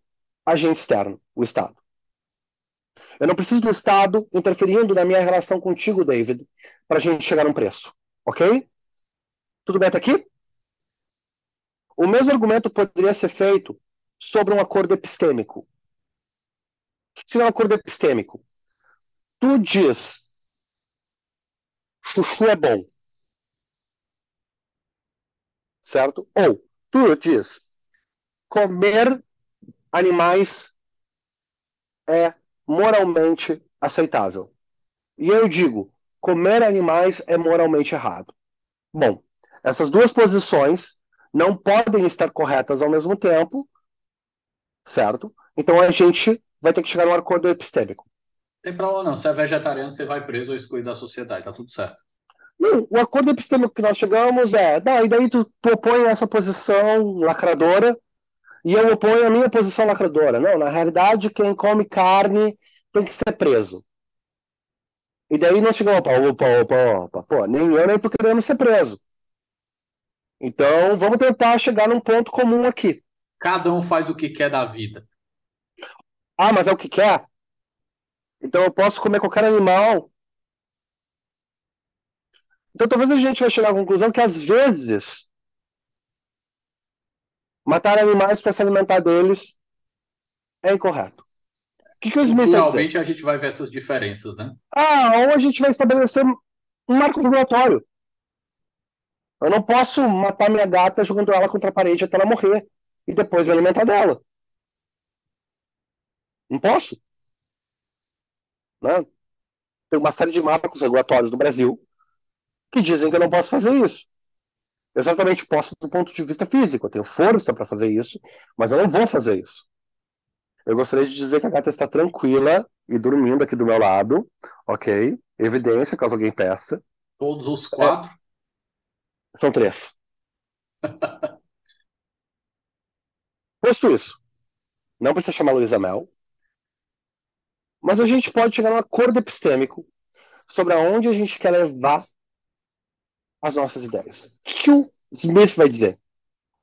agente externo, o Estado. Eu não preciso do Estado interferindo na minha relação contigo, David, para a gente chegar a um preço, ok? Tudo bem até aqui? O mesmo argumento poderia ser feito sobre um acordo epistêmico. Se não é um acordo epistêmico, tu diz, chuchu é bom, certo? Ou tu diz, comer animais é moralmente aceitável. E eu digo, comer animais é moralmente errado. Bom, essas duas posições não podem estar corretas ao mesmo tempo, certo? Então a gente vai ter que chegar a um acordo epistêmico. Não tem problema não, se é vegetariano você vai preso ou excluído da sociedade, tá tudo certo. Não, o acordo epistêmico que nós chegamos é, daí, daí tu, tu opõe essa posição lacradora e eu oponho a minha posição lacradora. Não, na realidade quem come carne tem que ser preso. E daí nós chegamos, opa, opa, opa, opa, pô, nem eu nem tu queremos ser preso. Então vamos tentar chegar num ponto comum aqui. Cada um faz o que quer da vida. Ah, mas é o que quer? Então eu posso comer qualquer animal. Então talvez a gente vai chegar à conclusão que às vezes matar animais para se alimentar deles é incorreto. O que, que o Smith Realmente dizer? A gente vai ver essas diferenças, né? Ah, ou a gente vai estabelecer um marco regulatório. Eu não posso matar minha gata jogando ela contra a parede até ela morrer e depois me alimentar dela. Não posso. Né? Tem uma série de marcos regulatórios no Brasil que dizem que eu não posso fazer isso. Eu exatamente posso do ponto de vista físico. Eu tenho força para fazer isso, mas eu não vou fazer isso. Eu gostaria de dizer que a gata está tranquila e dormindo aqui do meu lado. Ok? Evidência, caso alguém peça. Todos os quatro? É. São três. Posto isso, não precisa chamar Luísa Mel, mas a gente pode chegar num acordo epistêmico sobre aonde a gente quer levar as nossas ideias. O que o Smith vai dizer?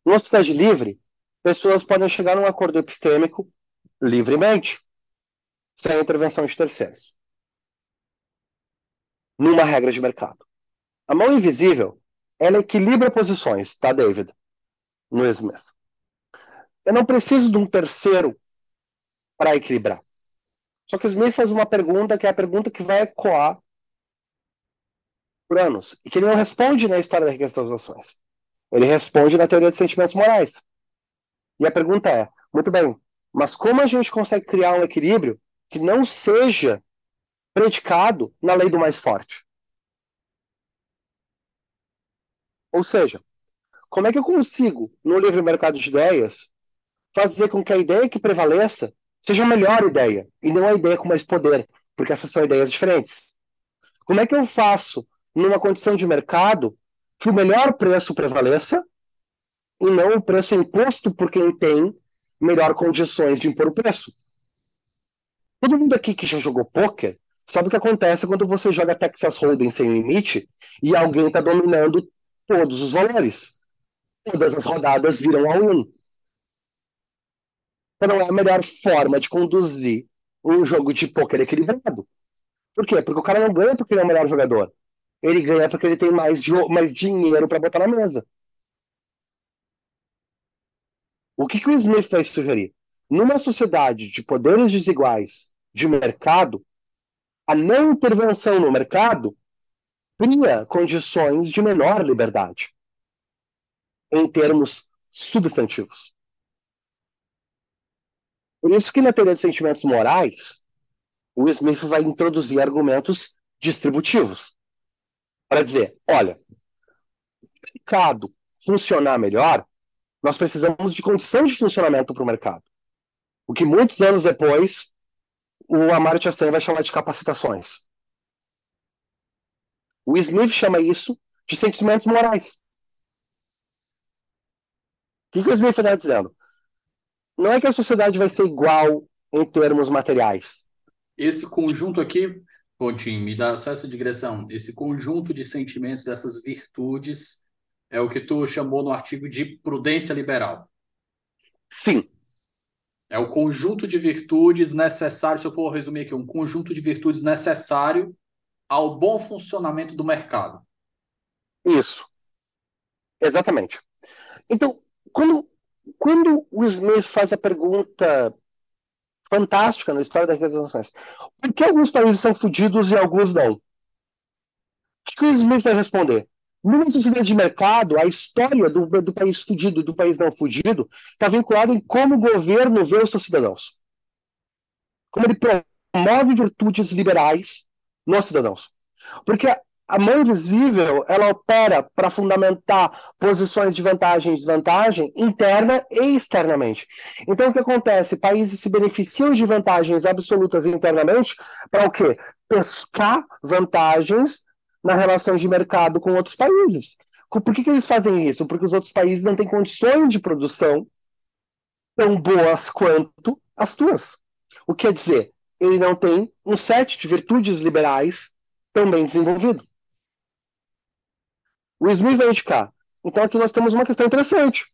Numa sociedade livre, pessoas podem chegar num acordo epistêmico livremente, sem intervenção de terceiros, numa regra de mercado. A mão invisível, ela equilibra posições, tá, David? No Smith. Eu não preciso de um terceiro para equilibrar. Só que o Smith faz uma pergunta que é a pergunta que vai ecoar por anos, e que ele não responde na história da riqueza das nações. Ele responde na teoria dos sentimentos morais. E a pergunta é, muito bem, mas como a gente consegue criar um equilíbrio que não seja predicado na lei do mais forte? Ou seja, como é que eu consigo, no livre mercado de ideias, fazer com que a ideia que prevaleça seja a melhor ideia, e não a ideia com mais poder, porque essas são ideias diferentes? Como é que eu faço numa condição de mercado que o melhor preço prevaleça e não o preço imposto por quem tem melhor condições de impor o preço? Todo mundo aqui que já jogou pôquer sabe o que acontece quando você joga Texas Hold'em sem limite e alguém está dominando todos os valores. Todas as rodadas viram all-in. Então não é a melhor forma de conduzir um jogo de pôquer equilibrado. Por quê? Porque o cara não ganha porque ele é o melhor jogador. Ele ganha porque ele tem mais, mais dinheiro para botar na mesa. O que, que o Smith vai sugerir? Numa sociedade de poderes desiguais de mercado, a não intervenção no mercado cria condições de menor liberdade, em termos substantivos. Por isso que na teoria dos sentimentos morais, o Smith vai introduzir argumentos distributivos. Para dizer, olha, para o mercado funcionar melhor, nós precisamos de condição de funcionamento para o mercado. O que muitos anos depois, o Amartya Sen vai chamar de capacitações. O Smith chama isso de sentimentos morais. O que, que o Smith está dizendo? Não é que a sociedade vai ser igual em termos materiais. Esse conjunto aqui, Pontim, me dá só essa digressão, esse conjunto de sentimentos, dessas virtudes, é o que tu chamou no artigo de prudência liberal. Sim. É o conjunto de virtudes necessário, se eu for resumir aqui, um conjunto de virtudes necessário ao bom funcionamento do mercado. Isso. Exatamente. Então, quando, quando o Smith faz a pergunta fantástica na história da riqueza das nações, por que alguns países são fodidos e alguns não? O que o Smith vai responder? Numa necessidade de mercado, a história do, do país fudido e do país não fudido está vinculada em como o governo vê os seus cidadãos. Como ele promove virtudes liberais nos cidadãos. Porque a mão visível, ela opera para fundamentar posições de vantagem e desvantagem interna e externamente. Então, o que acontece? Países se beneficiam de vantagens absolutas internamente para o quê? Pescar vantagens na relação de mercado com outros países. Por que que eles fazem isso? Porque os outros países não têm condições de produção tão boas quanto as tuas. O que quer dizer? Ele não tem um set de virtudes liberais tão bem desenvolvido. O Smith vai indicar. Então aqui nós temos uma questão interessante.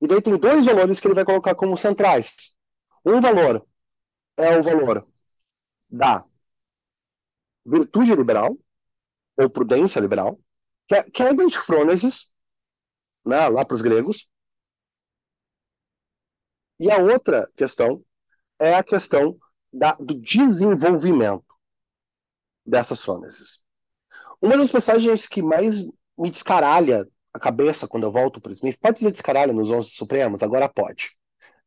E daí tem dois valores que ele vai colocar como centrais. Um valor é o valor da virtude liberal, ou prudência liberal, que é, que é de Frônesis, né, lá para os gregos. E a outra questão é a questão da, do desenvolvimento dessas Frônesis. Uma das passagens que mais me descaralha a cabeça quando eu volto para o Smith, pode dizer descaralha nos onze Supremos? Agora pode.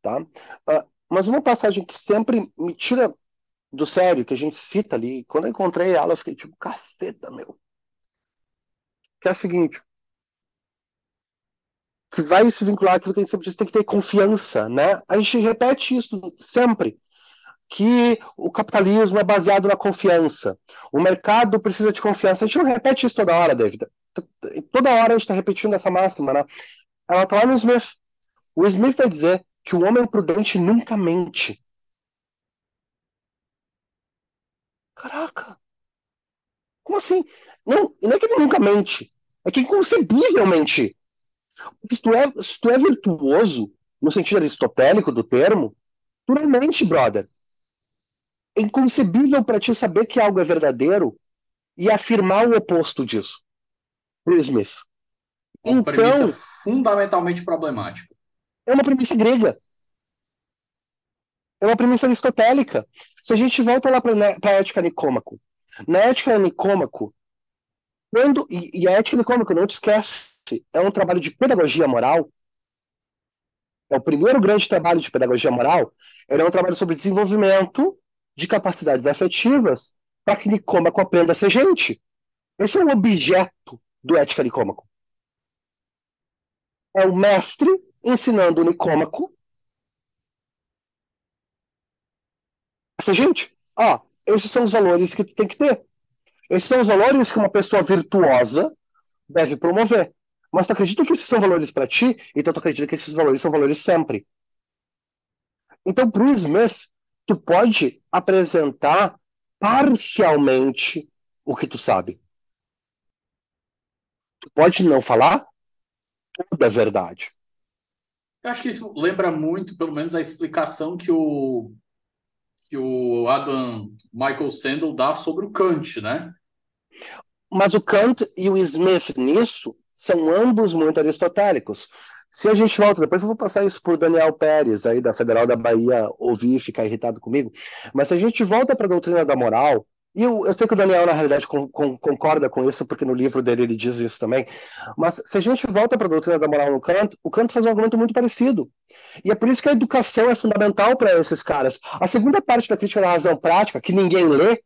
Tá? Uh, mas uma passagem que sempre me tira do sério, que a gente cita ali, quando eu encontrei ela, eu fiquei tipo, caceta, meu. Que é a seguinte, que vai se vincular àquilo que a gente sempre diz, tem que ter confiança, né? A gente repete isso sempre, que o capitalismo é baseado na confiança. O mercado precisa de confiança. A gente não repete isso toda hora, David. Toda hora a gente está repetindo essa máxima, né? Ela está lá no Smith. O Smith vai dizer que o homem prudente nunca mente. Caraca! Como assim? Não, não é que ele nunca mente. É que é inconcebível mentir. Porque se tu é, se tu é virtuoso, no sentido aristotélico do termo, tu não mente, brother. É inconcebível para ti saber que algo é verdadeiro e afirmar o oposto disso. Pro Smith. Uma então, premissa fundamentalmente problemática. É uma premissa grega. É uma premissa aristotélica. Se a gente volta lá para a Ética Nicômaco. Na Ética Nicômaco, quando, e, e a Ética Nicômaco, não te esquece, é um trabalho de pedagogia moral. É o primeiro grande trabalho de pedagogia moral. Ele é um trabalho sobre desenvolvimento de capacidades afetivas para que Nicômaco aprenda a ser gente. Esse é o objeto do Ética Nicômaco. É o mestre ensinando o Nicômaco essa gente, ó, esses são os valores que tu tem que ter. Esses são os valores que uma pessoa virtuosa deve promover. Mas tu acredita que esses são valores para ti? Então tu acredita que esses valores são valores sempre. Então, pro Smith, tu pode apresentar parcialmente o que tu sabe. Tu pode não falar toda a verdade. Eu acho que isso lembra muito, pelo menos, a explicação que o que o Adam Michael Sandel dá sobre o Kant, né? Mas o Kant e o Smith nisso são ambos muito aristotélicos. Se a gente volta, depois eu vou passar isso por Daniel Pérez, aí da Federal da Bahia, ouvir e ficar irritado comigo, mas se a gente volta para a doutrina da moral, e eu, eu sei que o Daniel, na realidade, com, com, concorda com isso, porque no livro dele ele diz isso também, mas se a gente volta para a doutrina da moral no Kant, o Kant faz um argumento muito parecido. E é por isso que a educação é fundamental para esses caras. A segunda parte da crítica da razão prática, que ninguém lê,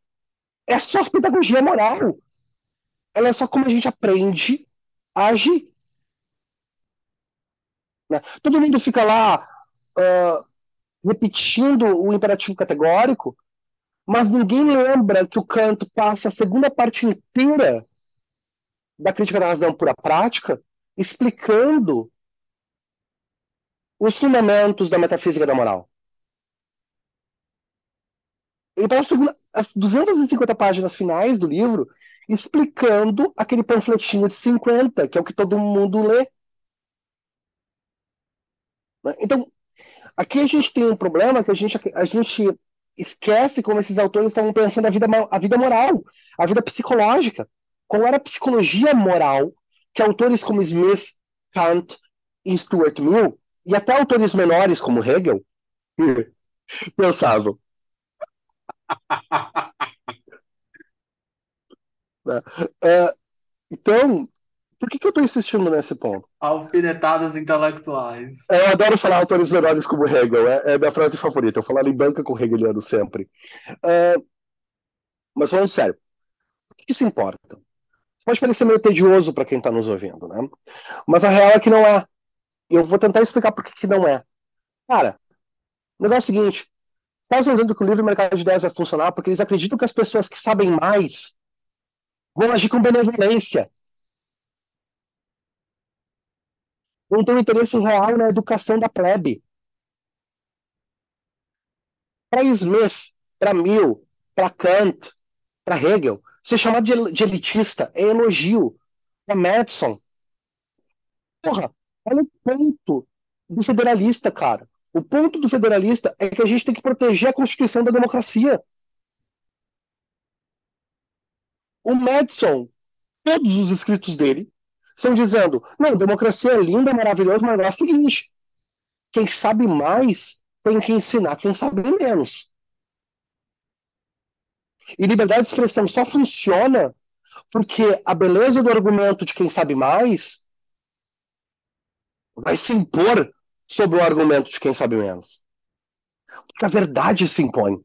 é só pedagogia moral. Ela é só como a gente aprende a agir. Né? Todo mundo fica lá uh, repetindo o imperativo categórico, mas ninguém lembra que o Kant passa a segunda parte inteira da crítica da razão pura prática explicando os fundamentos da metafísica da moral. Ele passa as duzentas e cinquenta páginas finais do livro explicando aquele panfletinho de cinquenta, que é o que todo mundo lê. Né? Então, aqui a gente tem um problema que a gente, a gente esquece como esses autores estavam pensando a vida, a vida moral, a vida psicológica. Qual era a psicologia moral que autores como Smith, Kant e Stuart Mill, e até autores menores como Hegel, pensavam. Uh, então, por que, que eu estou insistindo nesse ponto? Alfinetadas intelectuais. Eu adoro falar autores menores como Hegel, é, é minha frase favorita. Eu falo em banca com hegeliano sempre. Uh, mas falando sério, por que isso importa? Pode parecer meio tedioso para quem está nos ouvindo, né? Mas a real é que não é. Eu vou tentar explicar por que, que não é. Cara, o negócio é o seguinte: estão dizendo que o livre mercado de ideias vai funcionar porque eles acreditam que as pessoas que sabem mais vão agir com benevolência. Não tem um interesse real na educação da plebe. Para Smith, para Mill, para Kant, para Hegel, ser chamado de, de elitista é elogio. Para Madison, porra, olha o ponto do federalista, cara. O ponto do federalista é que a gente tem que proteger a Constituição da democracia. O Madison, todos os escritos dele, estão dizendo, não, democracia é linda, maravilhosa, mas é o seguinte, quem sabe mais tem que ensinar quem sabe menos. E liberdade de expressão só funciona porque a beleza do argumento de quem sabe mais vai se impor sobre o argumento de quem sabe menos. Porque a verdade se impõe.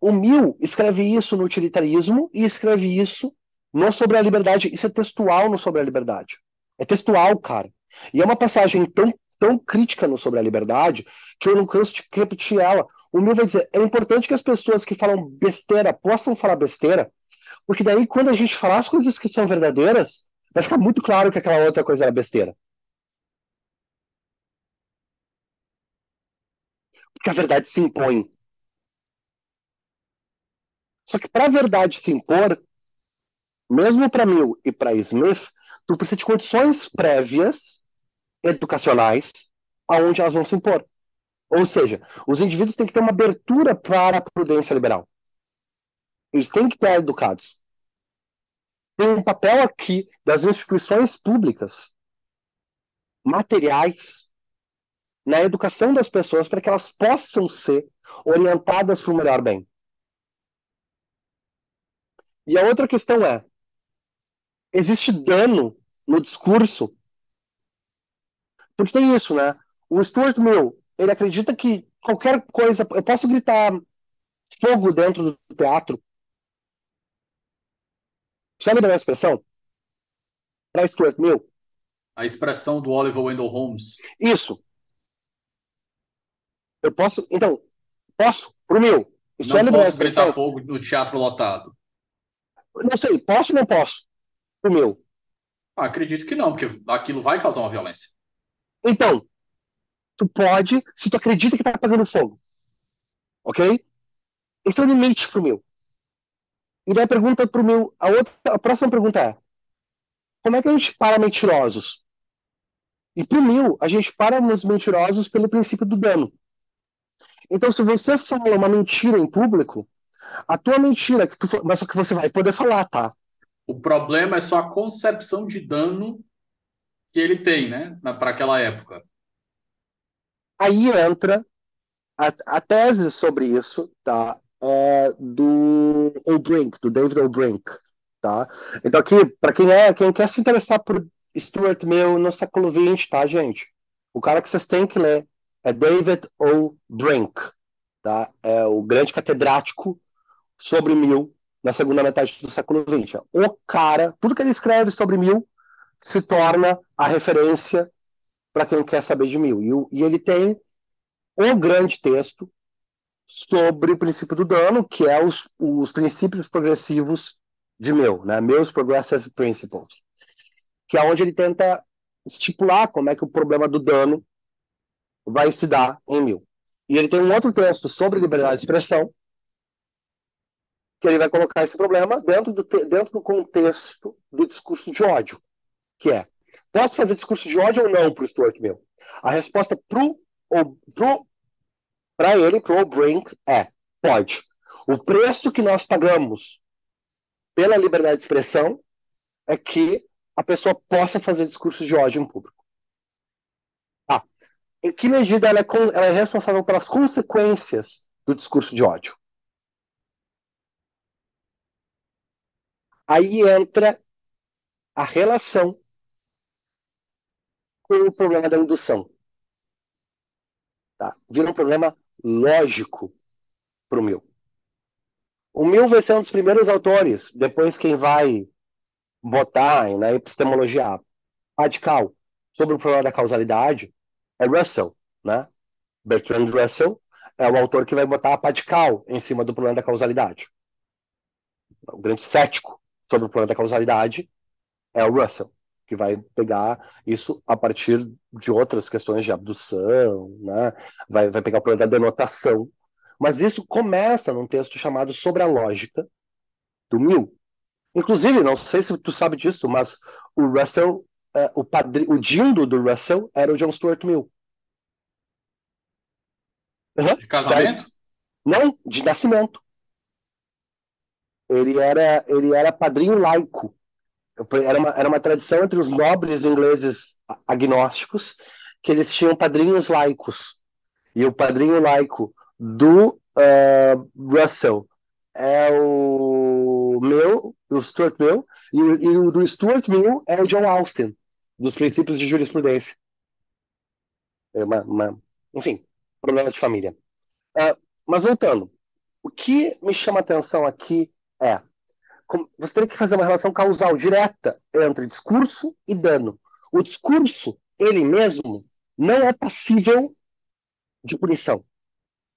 O Mill escreve isso no utilitarismo e escreve isso no Sobre a Liberdade. Isso é textual no Sobre a Liberdade. É textual, cara. E é uma passagem tão, tão crítica no Sobre a Liberdade que eu não canso de repetir ela. O Mill vai dizer, é importante que as pessoas que falam besteira possam falar besteira, porque daí quando a gente falar as coisas que são verdadeiras, vai ficar muito claro que aquela outra coisa era besteira. Porque a verdade se impõe. Só que para a verdade se impor, mesmo para Mill e para Smith, tu precisa de condições prévias, educacionais, aonde elas vão se impor. Ou seja, os indivíduos têm que ter uma abertura para a prudência liberal. Eles têm que estar educados. Tem um papel aqui das instituições públicas, materiais, na educação das pessoas para que elas possam ser orientadas para o melhor bem. E a outra questão é, existe dano no discurso? Porque tem isso, né? O Stuart Mill, ele acredita que qualquer coisa... Eu posso gritar fogo dentro do teatro? Sabe da minha expressão? Para Stuart Mill. A expressão do Oliver Wendell Holmes. Isso. Eu posso... Então, posso? Pro Mill. Isso não é posso gritar fogo no teatro lotado. Não sei, posso ou não posso? O meu. Ah, acredito que não, porque aquilo vai causar uma violência. Então, tu pode, se tu acredita que tá apagando fogo. Ok? Esse é o limite pro meu. E daí a pergunta pro meu. A, outra, a próxima pergunta é: como é que a gente para mentirosos? E pro meu, a gente para os mentirosos pelo princípio do dano. Então, se você fala uma mentira em público. A tua mentira, que tu, mas só que você vai poder falar, tá? O problema é só a concepção de dano que ele tem, né? Para aquela época. Aí entra a, a tese sobre isso, tá? É do O'Brink, do David O'Brink, tá? Então aqui, para quem é, quem quer se interessar por Stuart Mill no século vinte, tá, gente? O cara que vocês têm que ler é David O'Brink, tá? É o grande catedrático sobre Mill na segunda metade do século vinte. O cara, tudo que ele escreve sobre Mill se torna a referência para quem quer saber de Mill. E, e ele tem um grande texto sobre o princípio do dano, que é os, os princípios progressivos de Mill, né? Mill's Progressive Principles, que é onde ele tenta estipular como é que o problema do dano vai se dar em Mill. E ele tem um outro texto sobre liberdade de expressão, que ele vai colocar esse problema dentro do, dentro do contexto do discurso de ódio, que é: posso fazer discurso de ódio ou não para o Stuart Mill? A resposta para ele, para o O'Brink, é: pode. O preço que nós pagamos pela liberdade de expressão é que a pessoa possa fazer discurso de ódio em público. Ah, em que medida ela é, ela é responsável pelas consequências do discurso de ódio? Aí entra a relação com o problema da indução. Tá? Vira um problema lógico para o Mill. O Mill vai ser um dos primeiros autores, depois quem vai botar na epistemologia radical sobre o problema da causalidade é Russell, né? Bertrand Russell é o autor que vai botar a radical em cima do problema da causalidade. O grande cético sobre o problema da causalidade é o Russell, que vai pegar isso a partir de outras questões de abdução, né? vai, vai pegar o problema da denotação. Mas isso começa num texto chamado Sobre a Lógica, do Mill. Inclusive, não sei se tu sabe disso, mas o Russell, uh, o, padri, o dindo do Russell era o John Stuart Mill. Uhum, de casamento? Sabe? Não, de nascimento. Ele era, ele era padrinho laico. Era uma, era uma tradição entre os nobres ingleses agnósticos que eles tinham padrinhos laicos. E o padrinho laico do uh, Russell é o Mill, o Stuart Mill, e o, e o do Stuart Mill é o John Austin, dos princípios de jurisprudência. É uma, uma, enfim, problemas de família. Uh, mas voltando, o que me chama a atenção aqui é: você tem que fazer uma relação causal direta entre discurso e dano. O discurso, ele mesmo, não é passível de punição.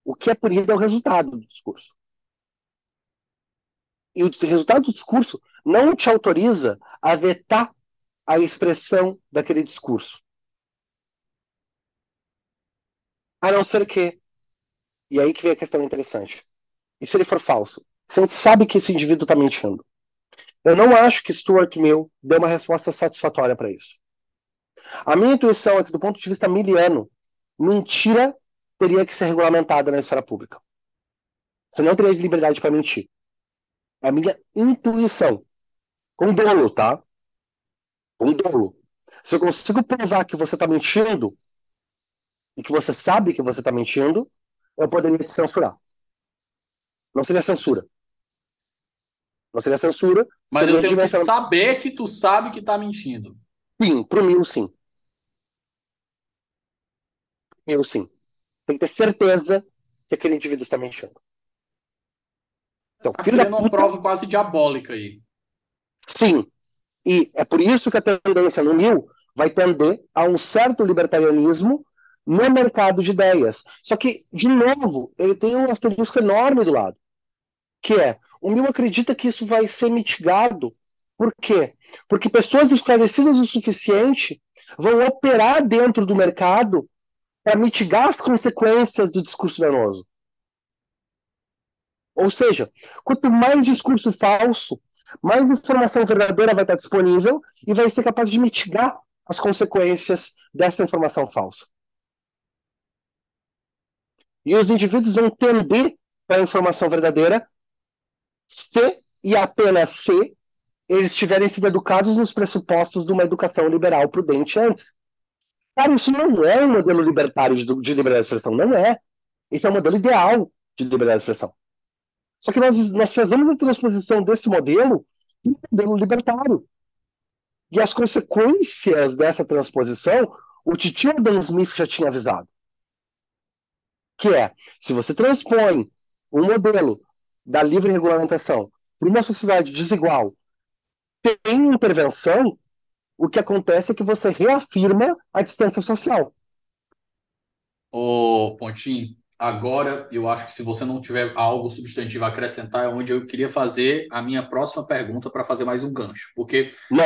O que é punido é o resultado do discurso. E o resultado do discurso não te autoriza a vetar a expressão daquele discurso. A não ser que... E aí que vem a questão interessante. E se ele for falso? Se a gente sabe que esse indivíduo está mentindo. Eu não acho que Stuart Mill deu uma resposta satisfatória para isso. A minha intuição é que, do ponto de vista miliano, mentira teria que ser regulamentada na esfera pública. Você não teria liberdade para mentir. É a minha intuição. Com dolo, tá? Com dolo. Se eu consigo provar que você está mentindo, e que você sabe que você está mentindo, eu poderia te censurar. Não seria censura. Não seria censura. Mas eu tenho que saber que tu sabe que está mentindo. Sim, pro Mill, sim. Mill, sim. Tem que ter certeza que aquele indivíduo está mentindo. Então, tá criando uma prova quase diabólica aí. Sim. E é por isso que a tendência no Mill vai tender a um certo libertarianismo no mercado de ideias. Só que, de novo, ele tem um asterisco enorme do lado. Que é: o Mill acredita que isso vai ser mitigado. Por quê? Porque pessoas esclarecidas o suficiente vão operar dentro do mercado para mitigar as consequências do discurso danoso. Ou seja, quanto mais discurso falso, mais informação verdadeira vai estar disponível e vai ser capaz de mitigar as consequências dessa informação falsa. E os indivíduos vão tender para a informação verdadeira se e apenas se eles tiverem sido educados nos pressupostos de uma educação liberal prudente antes. Cara, isso não é um modelo libertário de, de liberdade de expressão. Não é. Esse é o modelo ideal de liberdade de expressão. Só que nós, nós fazemos a transposição desse modelo em um modelo libertário. E as consequências dessa transposição, o titio Adam Smith já tinha avisado. Que é: se você transpõe um modelo da livre regulamentação para uma sociedade desigual, tem intervenção, o que acontece é que você reafirma a distância social. Ô, Pontim, agora eu acho que, se você não tiver algo substantivo a acrescentar, é onde eu queria fazer a minha próxima pergunta para fazer mais um gancho. Porque no,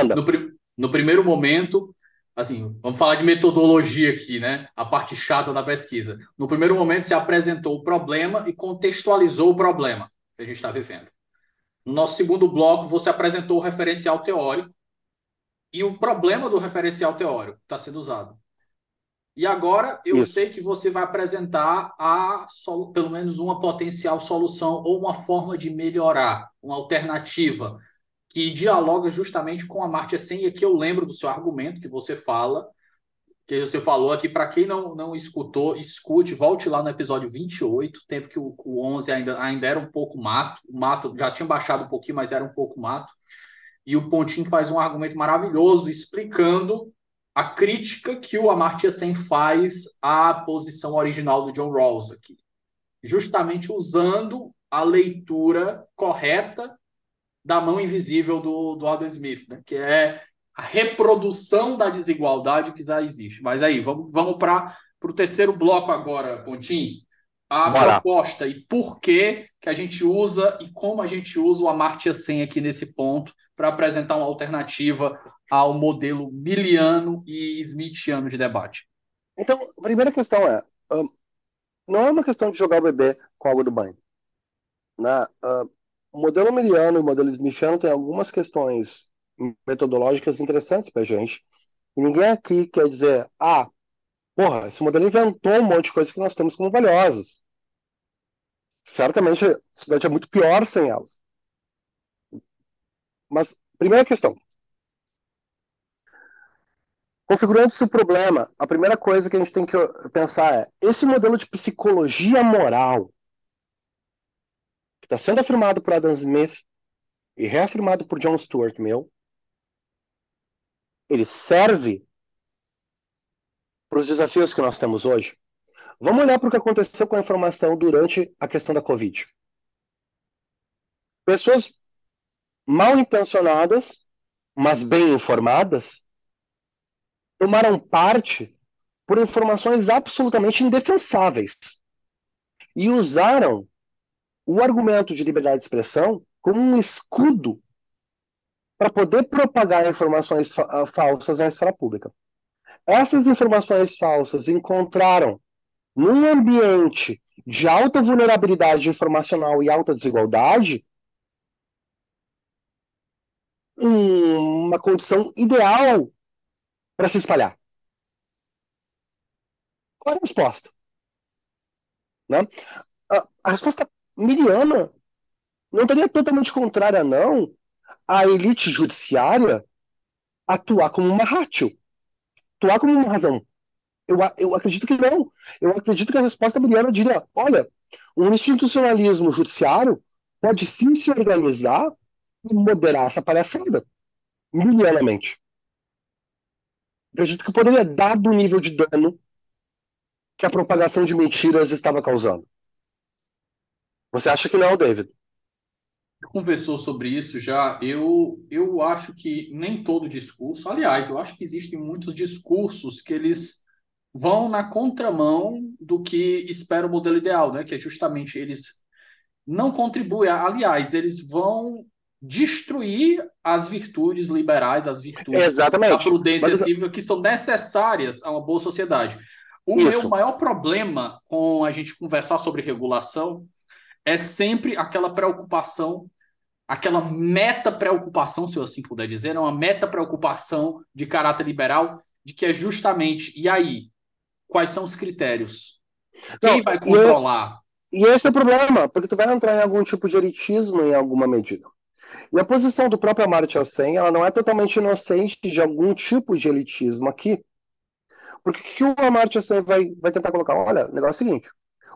no primeiro momento... Assim, vamos falar de metodologia aqui, né? A parte chata da pesquisa. No primeiro momento, você apresentou o problema e contextualizou o problema que a gente está vivendo. No nosso segundo bloco, você apresentou o referencial teórico e o problema do referencial teórico que está sendo usado. E agora eu Isso. sei que você vai apresentar a, pelo menos uma potencial solução ou uma forma de melhorar, uma alternativa que dialoga justamente com a Amartya Sen, e aqui eu lembro do seu argumento que você fala, que você falou aqui, para quem não, não escutou, escute, volte lá no episódio vinte e oito, tempo que o, o onze ainda, ainda era um pouco mato, o mato já tinha baixado um pouquinho, mas era um pouco mato, e o Pontim faz um argumento maravilhoso explicando a crítica que o Amartya Sen faz à posição original do John Rawls aqui, justamente usando a leitura correta da mão invisível do, do Adam Smith, né? Que é a reprodução da desigualdade que já existe. Mas aí, vamos, vamos para o terceiro bloco agora, Pontim. A Bora. Proposta e por que que a gente usa e como a gente usa o Amartya Sen aqui nesse ponto para apresentar uma alternativa ao modelo miliano e smithiano de debate. Então, a primeira questão é, um, não é uma questão de jogar o bebê com a água do banho. Na, uh, o modelo miliano e o modelo smithiano tem algumas questões metodológicas interessantes para a gente. E ninguém aqui quer dizer, ah, porra, esse modelo inventou um monte de coisas que nós temos como valiosas. Certamente a cidade é muito pior sem elas. Mas, primeira questão. Configurando-se o problema, a primeira coisa que a gente tem que pensar é esse modelo de psicologia moral que está sendo afirmado por Adam Smith e reafirmado por John Stuart Mill, ele serve para os desafios que nós temos hoje? Vamos olhar para o que aconteceu com a informação durante a questão da Covid. Pessoas mal intencionadas, mas bem informadas, tomaram parte por informações absolutamente indefensáveis e usaram o argumento de liberdade de expressão como um escudo para poder propagar informações fa- falsas na esfera pública. Essas informações falsas encontraram, num ambiente de alta vulnerabilidade informacional e alta desigualdade, uma condição ideal para se espalhar. Qual é a resposta? Né? A, a resposta miliana não estaria totalmente contrária, não, à elite judiciária atuar como uma ratio, atuar como uma razão. Eu, eu acredito que não. Eu acredito que a resposta miliana diria, olha, o institucionalismo judiciário pode sim se organizar e moderar essa palhaçada milianamente. Acredito que poderia dar do nível de dano que a propagação de mentiras estava causando. Você acha que não, David? Conversou sobre isso já. Eu, eu acho que nem todo discurso, aliás, eu acho que existem muitos discursos que eles vão na contramão do que espera o modelo ideal, né? Que é justamente eles não contribuem, aliás, eles vão destruir as virtudes liberais, as virtudes Exatamente. da prudência Mas... cívica que são necessárias a uma boa sociedade. O Isso. meu maior problema com a gente conversar sobre regulação é sempre aquela preocupação, aquela meta-preocupação, se eu assim puder dizer, é uma meta-preocupação de caráter liberal, de que é justamente, e aí, quais são os critérios? Quem Não, vai controlar? E, e esse é o problema, porque tu vai entrar em algum tipo de elitismo em alguma medida. E a posição do próprio Amartya Sen, ela não é totalmente inocente de algum tipo de elitismo aqui. Porque o que o Amartya Sen vai, vai tentar colocar? Olha, o negócio é o seguinte,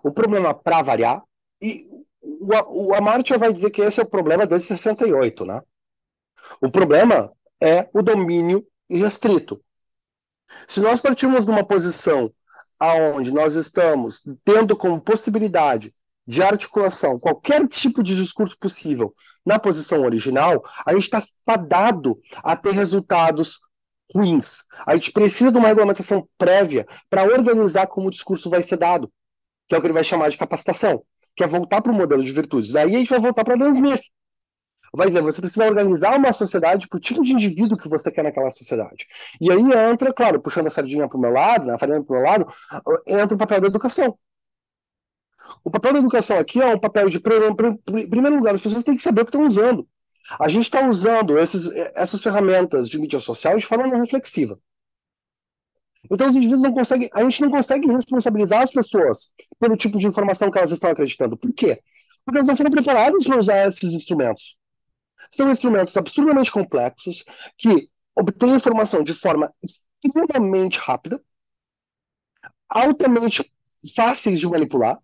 o problema para variar, e o, o Amartya vai dizer que esse é o problema desde sessenta e oito, né? O problema é o domínio irrestrito. Se nós partirmos de uma posição aonde nós estamos tendo como possibilidade de articulação, qualquer tipo de discurso possível na posição original, a gente está fadado a ter resultados ruins. A gente precisa de uma regulamentação prévia para organizar como o discurso vai ser dado, que é o que ele vai chamar de capacitação, que é voltar para o modelo de virtudes. Daí a gente vai voltar para Adam Smith. Vai dizer, você precisa organizar uma sociedade para o tipo de indivíduo que você quer naquela sociedade. E aí entra, claro, puxando a sardinha para o meu lado, a farinha para o meu lado, entra o papel da educação. O papel da educação aqui é um papel de, em primeiro lugar, as pessoas têm que saber o que estão usando. A gente está usando esses, essas ferramentas de mídia social de forma não reflexiva. Então, os indivíduos não conseguem, a gente não consegue responsabilizar as pessoas pelo tipo de informação que elas estão acreditando. Por quê? Porque elas não foram preparadas para usar esses instrumentos. São instrumentos absurdamente complexos que obtêm informação de forma extremamente rápida, altamente fáceis de manipular,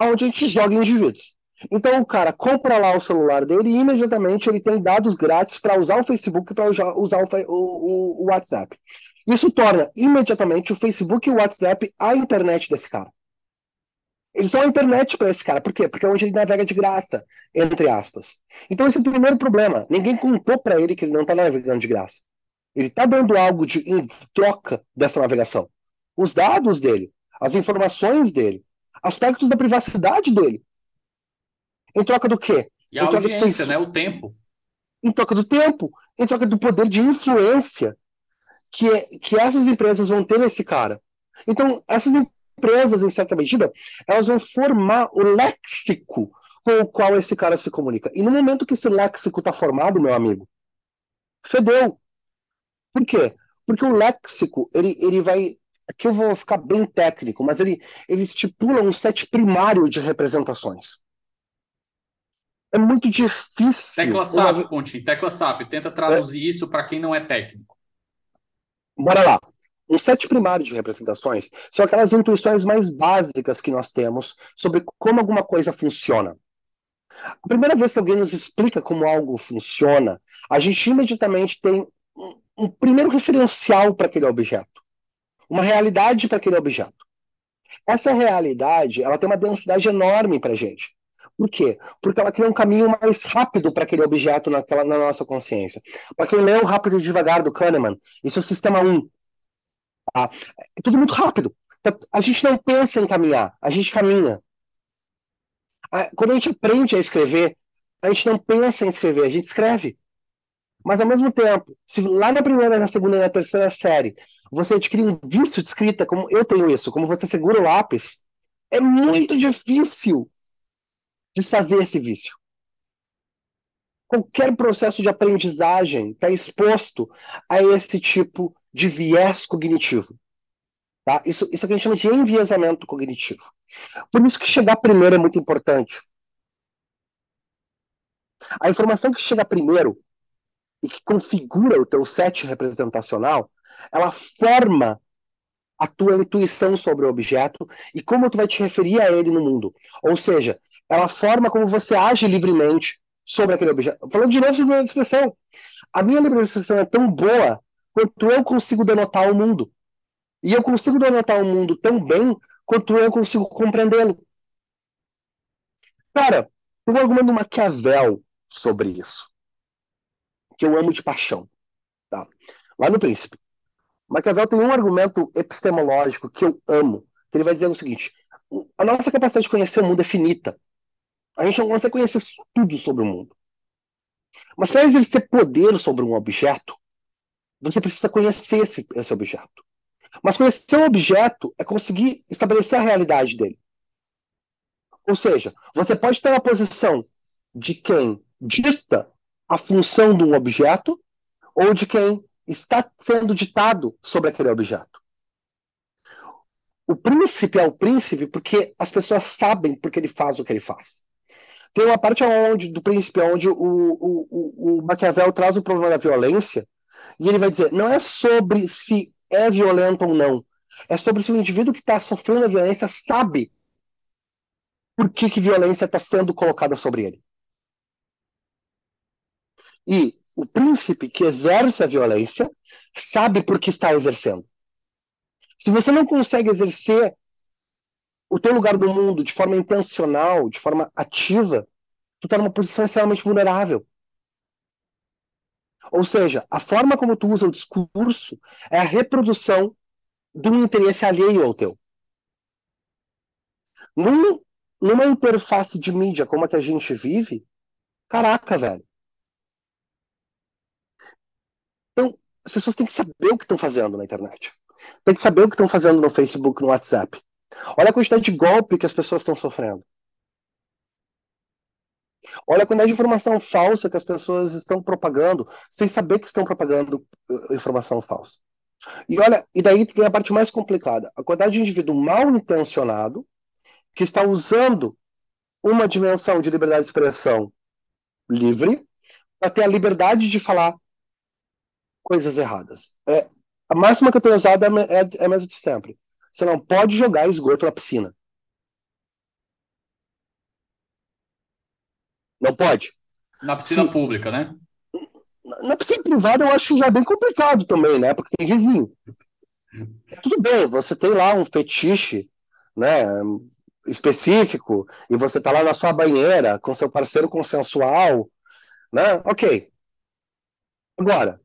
onde a gente joga indivíduos. Então o cara compra lá o celular dele e imediatamente ele tem dados grátis para usar o Facebook e para usar o, o, o WhatsApp. Isso torna imediatamente o Facebook e o WhatsApp a internet desse cara. Eles são a internet para esse cara. Por quê? Porque é onde ele navega de graça, entre aspas. Então esse é o primeiro problema. Ninguém contou para ele que ele não está navegando de graça. Ele está dando algo de, em troca dessa navegação. Os dados dele, as informações dele, aspectos da privacidade dele. Em troca do quê? E a audiência, né? O tempo. Em troca do tempo, em troca do poder de influência que, é, que essas empresas vão ter nesse cara. Então, essas empresas, em certa medida, elas vão formar o léxico com o qual esse cara se comunica. E no momento que esse léxico está formado, meu amigo, fedeu. Por quê? Porque o léxico, ele, ele vai... Aqui eu vou ficar bem técnico, mas ele, ele estipula um set primário de representações. É muito difícil... Tecla SAP, uma... Pontim, tecla SAP. Tenta traduzir é... isso para quem não é técnico. Bora lá. Um set primário de representações são aquelas intuições mais básicas que nós temos sobre como alguma coisa funciona. A primeira vez que alguém nos explica como algo funciona, a gente imediatamente tem um, um primeiro referencial para aquele objeto. Uma realidade para aquele objeto. Essa realidade, ela tem uma densidade enorme para a gente. Por quê? Porque ela cria um caminho mais rápido para aquele objeto naquela, na nossa consciência. Para quem leu Rápido e Devagar, do Kahneman, isso é o sistema um. Tá? É tudo muito rápido. A gente não pensa em caminhar, a gente caminha. Quando a gente aprende a escrever, a gente não pensa em escrever, a gente escreve. Mas, ao mesmo tempo, se lá na primeira, na segunda e na terceira série, você adquire um vício de escrita, como eu tenho isso, como você segura o lápis, é muito difícil desfazer esse vício. Qualquer processo de aprendizagem está exposto a esse tipo de viés cognitivo. Tá? Isso, isso é o que a gente chama de enviesamento cognitivo. Por isso que chegar primeiro é muito importante. A informação que chega primeiro e que configura o teu set representacional, ela forma a tua intuição sobre o objeto e como tu vai te referir a ele no mundo. Ou seja, ela forma como você age livremente sobre aquele objeto. Falando de novo sobre a expressão. A minha expressão é tão boa quanto eu consigo denotar o mundo. E eu consigo denotar o mundo tão bem quanto eu consigo compreendê-lo. Cara, tem um argumento do Maquiavel sobre isso, que eu amo de paixão. Tá? Lá no Príncipe. Maquiavel tem um argumento epistemológico que eu amo, que ele vai dizer o seguinte: a nossa capacidade de conhecer o mundo é finita. A gente não consegue conhecer tudo sobre o mundo. Mas para exercer poder sobre um objeto, você precisa conhecer esse, esse objeto. Mas conhecer o objeto é conseguir estabelecer a realidade dele. Ou seja, você pode ter uma posição de quem dita a função de um objeto ou de quem está sendo ditado sobre aquele objeto. O príncipe é o príncipe porque as pessoas sabem porque ele faz o que ele faz. Tem uma parte onde, do príncipe onde o, o, o, o Maquiavel traz o problema da violência e ele vai dizer, não é sobre se é violento ou não, é sobre se o indivíduo que está sofrendo a violência sabe por que, que violência está sendo colocada sobre ele. E o príncipe que exerce a violência sabe por que está exercendo. Se você não consegue exercer o teu lugar no mundo de forma intencional, de forma ativa, tu está numa posição extremamente vulnerável. Ou seja, a forma como tu usa o discurso é a reprodução de um interesse alheio ao teu. Num, numa interface de mídia como a que a gente vive, caraca, velho. Então, as pessoas têm que saber o que estão fazendo na internet. Tem que saber o que estão fazendo no Facebook, no WhatsApp. Olha a quantidade de golpe que as pessoas estão sofrendo. Olha a quantidade de informação falsa que as pessoas estão propagando, sem saber que estão propagando uh, informação falsa. E olha, e daí tem a parte mais complicada. A quantidade de indivíduo mal intencionado que está usando uma dimensão de liberdade de expressão livre para ter a liberdade de falar coisas erradas. É, a máxima que eu tenho usado é, é, é a mesma de sempre. Você não pode jogar esgoto na piscina. Não pode. Na piscina Se, pública, né? Na, na piscina privada eu acho já bem complicado também, né? Porque tem vizinho. Tudo bem, você tem lá um fetiche, né, específico, e você tá lá na sua banheira com seu parceiro consensual, né? Ok. Agora,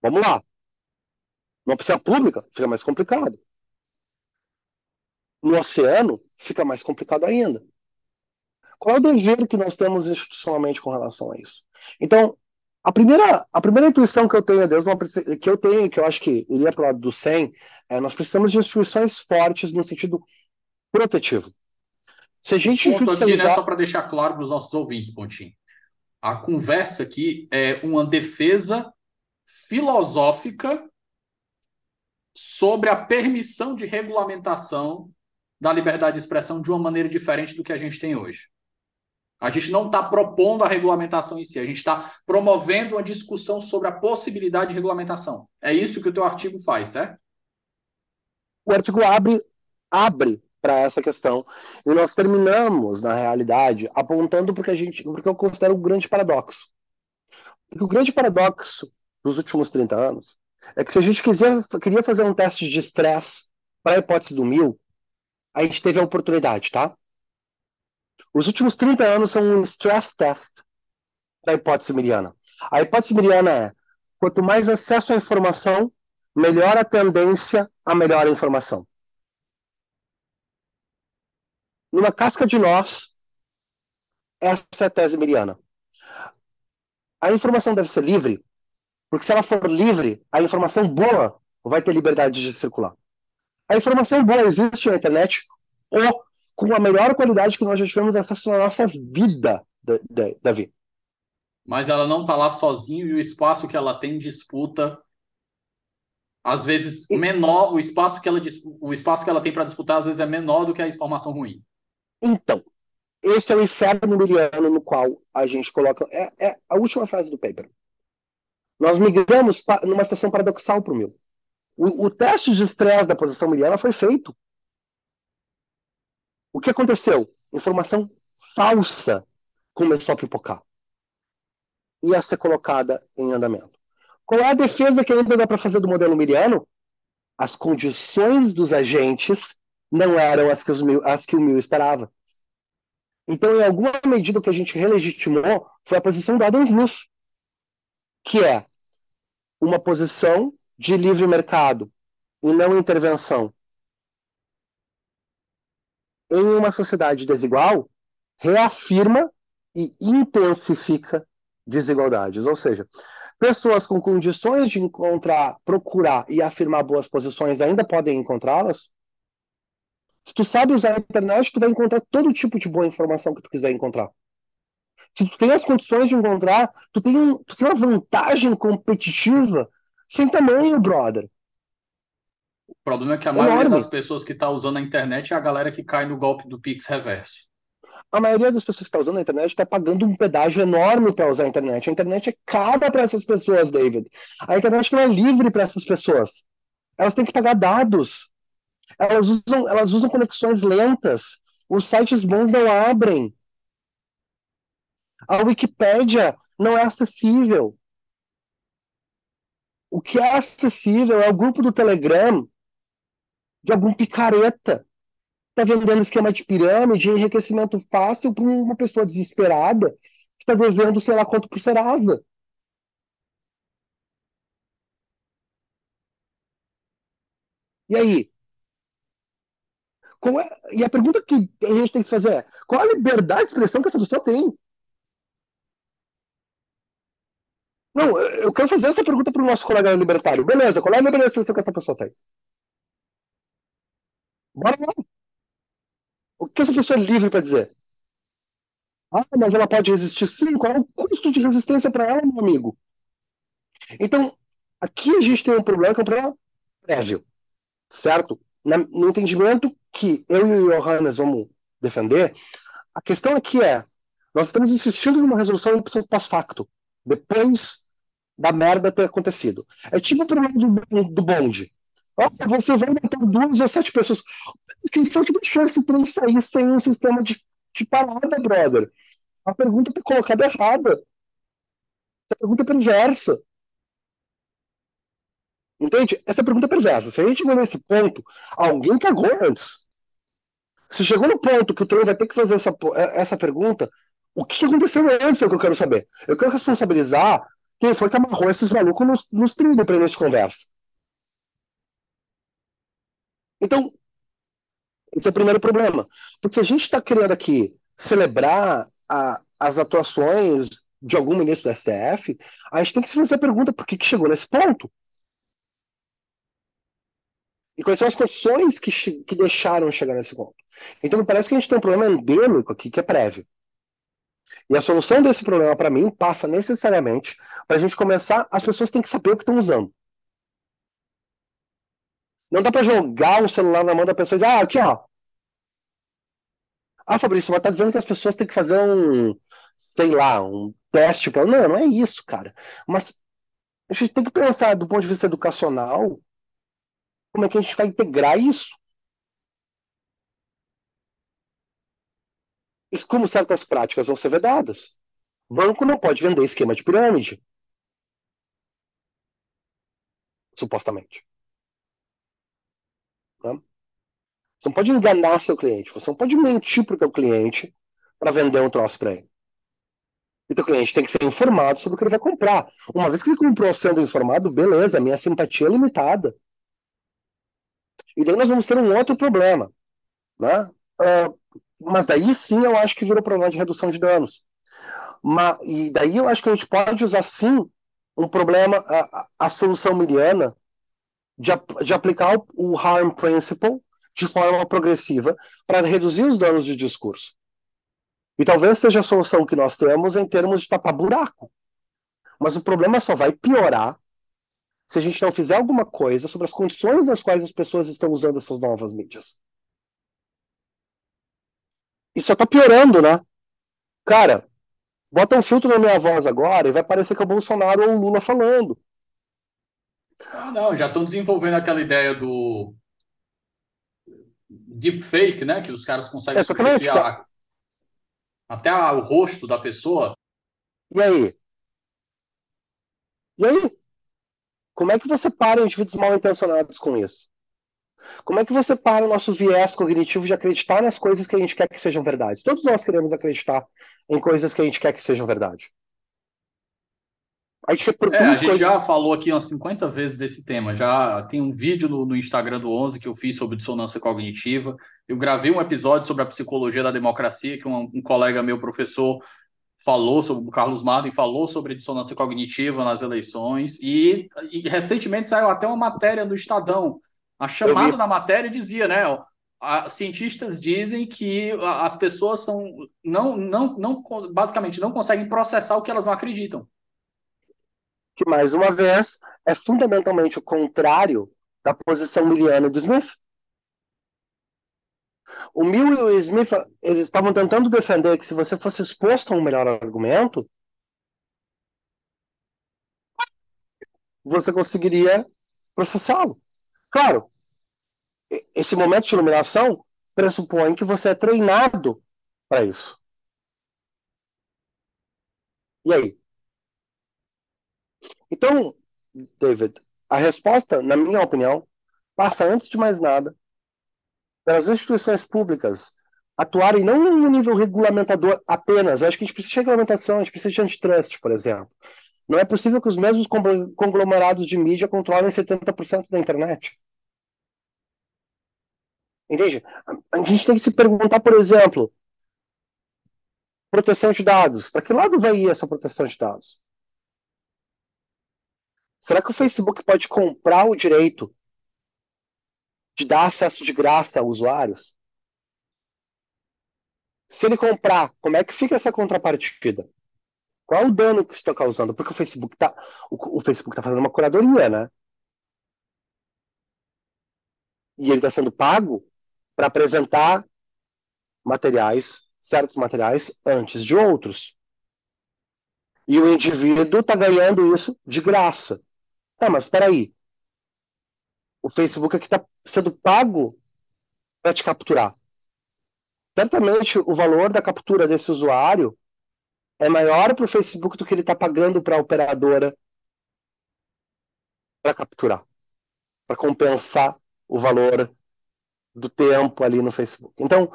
vamos lá. Numa piscina pública fica mais complicado. No oceano fica mais complicado ainda. Qual é o dever que nós temos institucionalmente com relação a isso? Então, a primeira, a primeira intuição que eu tenho, Deus, uma, que eu tenho, que eu acho que iria para o lado do Sen, é nós precisamos de instituições fortes no sentido protetivo. Se a gente Ponto institucionalizar... aqui, né, só para deixar claro para os nossos ouvintes, Pontinho. A conversa aqui é uma defesa filosófica sobre a permissão de regulamentação da liberdade de expressão de uma maneira diferente do que a gente tem hoje. A gente não está propondo a regulamentação em si, a gente está promovendo uma discussão sobre a possibilidade de regulamentação. É isso que o teu artigo faz, certo? O artigo abre, abre para essa questão. E nós terminamos, na realidade, apontando porque a gente, porque eu considero um grande paradoxo. Porque o grande paradoxo dos últimos trinta anos é que se a gente quiser, queria fazer um teste de estresse para a hipótese do Mill, a gente teve a oportunidade, tá? Os últimos trinta anos são um stress test da hipótese miriana. A hipótese miriana é, quanto mais acesso à informação, melhor a tendência a melhor a informação. Numa casca de nós, essa é a tese miriana. A informação deve ser livre, porque se ela for livre, a informação boa vai ter liberdade de circular. A informação boa existe na internet ou com a melhor qualidade que nós já tivemos acesso na nossa vida, Davi. Mas ela não está lá sozinha e o espaço que ela tem disputa, às vezes, e... menor, o espaço que ela, o espaço que ela tem para disputar, às vezes, é menor do que a informação ruim. Então, esse é o inferno miliano no qual a gente coloca... É, é a última frase do paper. Nós migramos pa... numa situação paradoxal para o meu. O, o teste de estresse da posição miliana foi feito. O que aconteceu? Informação falsa começou a pipocar e a ser colocada em andamento. Qual é a defesa que ainda dá para fazer do modelo miriano? As condições dos agentes não eram as que, os mil, as que o Mill esperava. Então, em alguma medida, o que a gente relegitimou foi a posição do Adam Smith, que é uma posição de livre mercado e não intervenção. Em uma sociedade desigual, reafirma e intensifica desigualdades. Ou seja, pessoas com condições de encontrar, procurar e afirmar boas posições ainda podem encontrá-las. Se tu sabe usar a internet, tu vai encontrar todo tipo de boa informação que tu quiser encontrar. Se tu tem as condições de encontrar, tu tem, tu tem uma vantagem competitiva sem tamanho, brother. O problema é que a maioria Enorme. das pessoas que está usando a internet é a galera que cai no golpe do Pix reverso. A maioria das pessoas que está usando a internet está pagando um pedágio enorme para usar a internet. A internet é cara para essas pessoas, David. A internet não é livre para essas pessoas. Elas têm que pagar dados. Elas usam, elas usam conexões lentas. Os sites bons não abrem. A Wikipédia não é acessível. O que é acessível é o grupo do Telegram de algum picareta que está vendendo esquema de pirâmide, enriquecimento fácil para uma pessoa desesperada que está devendo, sei lá, quanto por Serasa. E aí? Qual é... E a pergunta que a gente tem que fazer é: qual a liberdade de expressão que essa pessoa tem? Não, eu quero fazer essa pergunta para o nosso colega libertário. Beleza, qual é a liberdade de expressão que essa pessoa tem? Bora lá. O que essa pessoa é livre para dizer? Ah, mas ela pode resistir sim? Qual é o custo de resistência para ela, meu amigo? Então, aqui a gente tem um problema que é um problema prévio, certo? Na, no entendimento que eu e o Johannes vamos defender, a questão aqui é, nós estamos insistindo numa resolução pós-facto, depois da merda ter acontecido. É tipo o problema do, do bonde. Olha, você vai matar duas ou sete pessoas. Quem foi que deixou esse trem sair sem um sistema de, de parada, brother? A pergunta está colocada errada. Essa pergunta é perversa. Entende? Essa pergunta é perversa. Se a gente chegou nesse ponto, alguém cagou antes. Se chegou no ponto que o trem vai ter que fazer essa, essa pergunta, o que aconteceu antes é o que eu quero saber. Eu quero responsabilizar quem foi que amarrou esses malucos nos, nos trinta para nós de conversa. Então, esse é o primeiro problema. Porque se a gente está querendo aqui celebrar a, as atuações de algum ministro do S T F, a gente tem que se fazer a pergunta por que que chegou nesse ponto. E quais são as condições que, que deixaram chegar nesse ponto. Então, me parece que a gente tem um problema endêmico aqui, que é prévio. E a solução desse problema, para mim, passa necessariamente para a gente começar, as pessoas têm que saber o que estão usando. Não dá para jogar o celular na mão da pessoa e dizer, ah, aqui, ó. Ah, Fabrício, mas tá dizendo que as pessoas têm que fazer um, sei lá, um teste. Pra... Não, não é isso, cara. Mas a gente tem que pensar, do ponto de vista educacional, como é que a gente vai integrar isso? Isso como certas práticas vão ser vedadas. Banco não pode vender esquema de pirâmide. Supostamente. Tá? Você não pode enganar seu cliente. Você não pode mentir para o teu cliente para vender um troço para ele. E o teu cliente tem que ser informado sobre o que ele vai comprar. Uma vez que ele comprou sendo informado, beleza, minha simpatia é limitada. E daí nós vamos ter um outro problema, né? Uh, mas daí sim eu acho que virou problema de redução de danos. Mas, e daí eu acho que a gente pode usar sim um problema, a, a solução miliana, de, de aplicar o, o harm principle de forma progressiva para reduzir os danos de discurso. E talvez seja a solução que nós temos em termos de tapar buraco. Mas o problema só vai piorar se a gente não fizer alguma coisa sobre as condições nas quais as pessoas estão usando essas novas mídias. Isso só tá piorando, né? Cara, bota um filtro na minha voz agora e vai parecer que é o Bolsonaro ou o Lula falando. Ah, não, já estão desenvolvendo aquela ideia do deepfake, né? Que os caras conseguem é, substituir a... até a... o rosto da pessoa. E aí? E aí? Como é que você para indivíduos mal intencionados com isso? Como é que você para o nosso viés cognitivo de acreditar nas coisas que a gente quer que sejam verdades? Todos nós queremos acreditar em coisas que a gente quer que sejam verdade. A gente reproduz é, a gente coisas... já falou aqui umas cinquenta vezes desse tema. Já tem um vídeo no, no Instagram do onze que eu fiz sobre dissonância cognitiva. Eu gravei um episódio sobre a psicologia da democracia, que um, um colega meu, professor, falou sobre o Carlos Martin, falou sobre dissonância cognitiva nas eleições e, e recentemente saiu até uma matéria no Estadão. A chamada da matéria dizia, né, ó, a, cientistas dizem que a, as pessoas são não, não, não, basicamente não conseguem processar o que elas não acreditam. Que, mais uma vez, é fundamentalmente o contrário da posição miliana do Smith. O Mill e o Smith, eles estavam tentando defender que se você fosse exposto a um melhor argumento, você conseguiria processá-lo. Claro, esse momento de iluminação pressupõe que você é treinado para isso. E aí? Então, David, a resposta, na minha opinião, passa antes de mais nada pelas instituições públicas atuarem não no nível regulamentador apenas. Eu acho que a gente precisa de regulamentação, a gente precisa de antitrust, por exemplo. Não é possível que os mesmos conglomerados de mídia controlem setenta por cento da internet. Entende? A gente tem que se perguntar, por exemplo, proteção de dados. Para que lado vai ir essa proteção de dados? Será que o Facebook pode comprar o direito de dar acesso de graça a usuários? Se ele comprar, como é que fica essa contrapartida? Qual é o dano que isso está causando? Porque o Facebook está o, o Facebook tá fazendo uma curadoria, né? E ele está sendo pago para apresentar materiais, certos materiais, antes de outros. E o indivíduo está ganhando isso de graça. Tá, mas espera aí. O Facebook aqui está sendo pago para te capturar. Certamente o valor da captura desse usuário é maior para o Facebook do que ele está pagando para a operadora para capturar, para compensar o valor do tempo ali no Facebook. Então,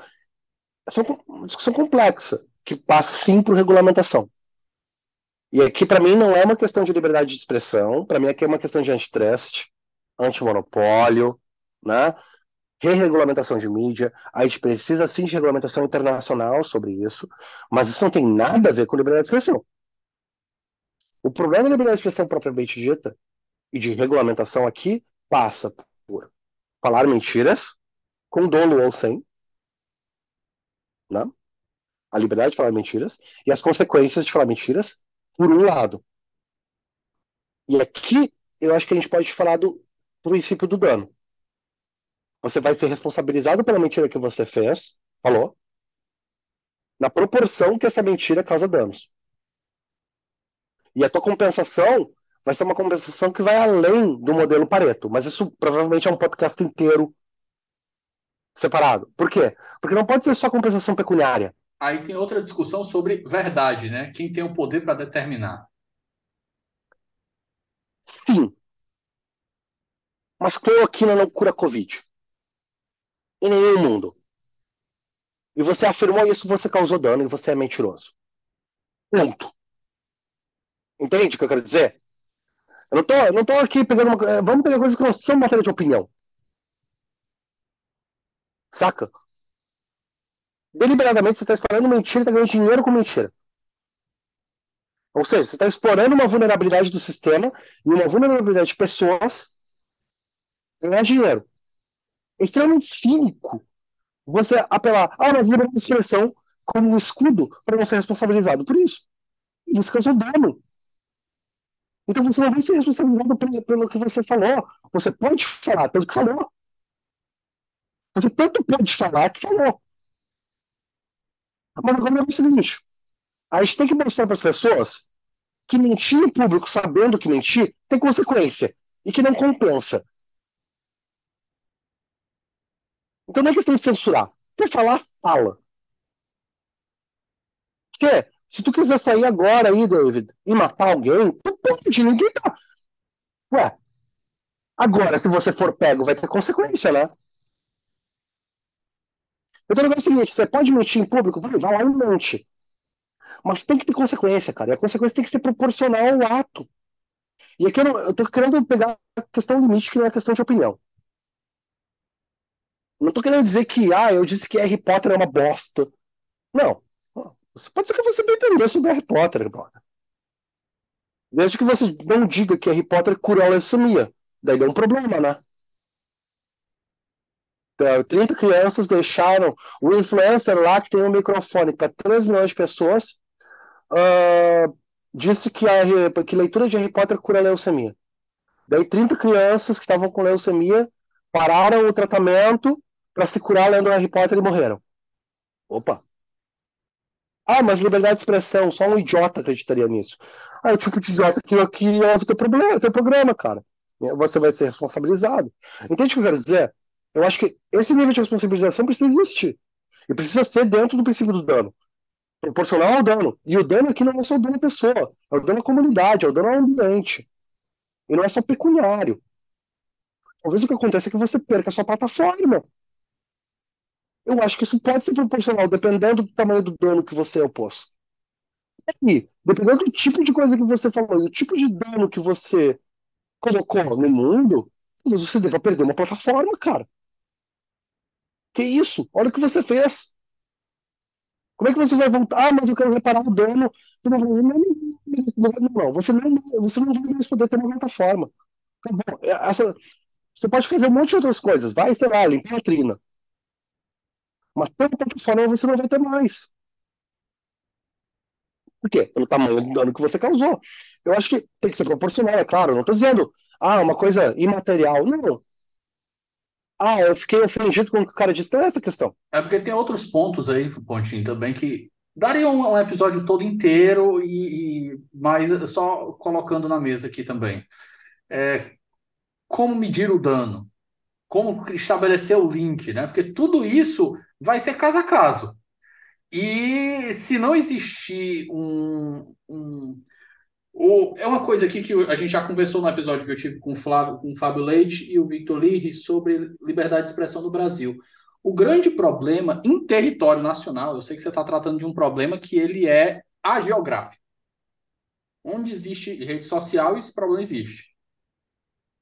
essa é uma discussão complexa, que passa sim por regulamentação. E aqui, para mim, não é uma questão de liberdade de expressão, para mim aqui é uma questão de antitrust, antimonopólio, né? Re-regulamentação de mídia. A gente precisa sim de regulamentação internacional sobre isso, mas isso não tem nada a ver com liberdade de expressão. O problema da liberdade de expressão propriamente dita e de regulamentação aqui passa por falar mentiras, com dolo ou sem, né? A liberdade de falar mentiras e as consequências de falar mentiras, por um lado. E aqui eu acho que a gente pode falar do princípio do dano. Você vai ser responsabilizado pela mentira que você fez, falou, na proporção que essa mentira causa danos. E a tua compensação vai ser uma compensação que vai além do modelo Pareto. Mas isso provavelmente é um podcast inteiro separado. Por quê? Porque não pode ser só compensação pecuniária. Aí tem outra discussão sobre verdade, né? Quem tem o poder para determinar. Sim. Mas cloroquina não cura Covid. Em nenhum mundo. E você afirmou isso, você causou dano e você é mentiroso. Ponto. Entende o que eu quero dizer? Eu não tô, eu não tô aqui pegando uma... Vamos pegar coisas que não são matéria de opinião. Saca? Deliberadamente você está explorando mentira e está ganhando dinheiro com mentira. Ou seja, você está explorando uma vulnerabilidade do sistema e uma vulnerabilidade de pessoas ganhar dinheiro. É extremamente cínico você apelar, ah, mas liberdade de expressão como um escudo para não ser responsabilizado por isso. E você causou dano. Então você não vai ser responsabilizado pelo, pelo que você falou. Você pode falar pelo que falou. Você tanto pode falar que falou. Mas agora é o seguinte, a gente tem que mostrar para as pessoas que mentir em público sabendo que mentir tem consequência e que não compensa. Então não é questão de censurar. Quer falar, fala. Porque se tu quiser sair agora aí, David, e matar alguém, tu pode, ninguém tá. Ué, agora se você for pego vai ter consequência, né? Então é o seguinte, você pode mentir em público, vai lá e mente. Mas tem que ter consequência, cara. E a consequência tem que ser proporcional ao ato. E aqui eu, não, eu tô querendo pegar a questão limite, que não é questão de opinião. Não tô querendo dizer que, ah, eu disse que Harry Potter é uma bosta. Não. Você pode ser que você bem entenda sobre Harry Potter, brother. Desde que você não diga que Harry Potter curou a leucemia. Daí deu um problema, né? trinta crianças deixaram o influencer lá que tem um microfone para três milhões de pessoas, uh, disse que a que leitura de Harry Potter cura a leucemia. Daí trinta crianças que estavam com leucemia pararam o tratamento para se curar lendo Harry Potter e morreram. Opa! Ah, mas liberdade de expressão, só um idiota acreditaria nisso. Ah, é o tipo de idiota que aqui ouve teu problema, teu programa, cara. Você vai ser responsabilizado. Entende o que eu quero dizer? Eu acho que esse nível de responsabilização precisa existir. E precisa ser dentro do princípio do dano. Proporcional ao dano. E o dano aqui não é só o dano à pessoa. É o dano à comunidade, é o dano ao ambiente. E não é só pecuniário. Talvez o que aconteça é que você perca a sua plataforma. Eu acho que isso pode ser proporcional, dependendo do tamanho do dano que você opôs. E, dependendo do tipo de coisa que você falou, e o tipo de dano que você colocou no mundo, talvez você deva perder uma plataforma, cara. Que isso? Olha o que você fez. Como é que você vai voltar? Ah, mas eu quero reparar o dano. Não, não, não, você não, você não vai mais poder ter uma plataforma. Tá bom. Essa, Você pode fazer um monte de outras coisas. Vai, sei lá, limpar a trina. Mas pelo profissional você não vai ter mais. Por quê? Pelo tamanho do dano que você causou. Eu acho que tem que ser proporcional, é claro. Eu não estou dizendo, ah, uma coisa imaterial. Não. Ah, eu fiquei ofendido com o que o cara disse. Não é essa questão. É porque tem outros pontos aí, Pontinho, também, que daria um, um episódio todo inteiro, e, e mas só colocando na mesa aqui também. É, como medir o dano? Como estabelecer o link, né? Porque tudo isso vai ser caso a caso. E se não existir um... um ou, é uma coisa aqui que a gente já conversou no episódio que eu tive com o, Flávio, com o Fábio Leite e o Victor Lirri sobre liberdade de expressão no Brasil. O grande problema em território nacional, eu sei que você está tratando de um problema que ele é ageográfico. Onde existe rede social, esse problema existe.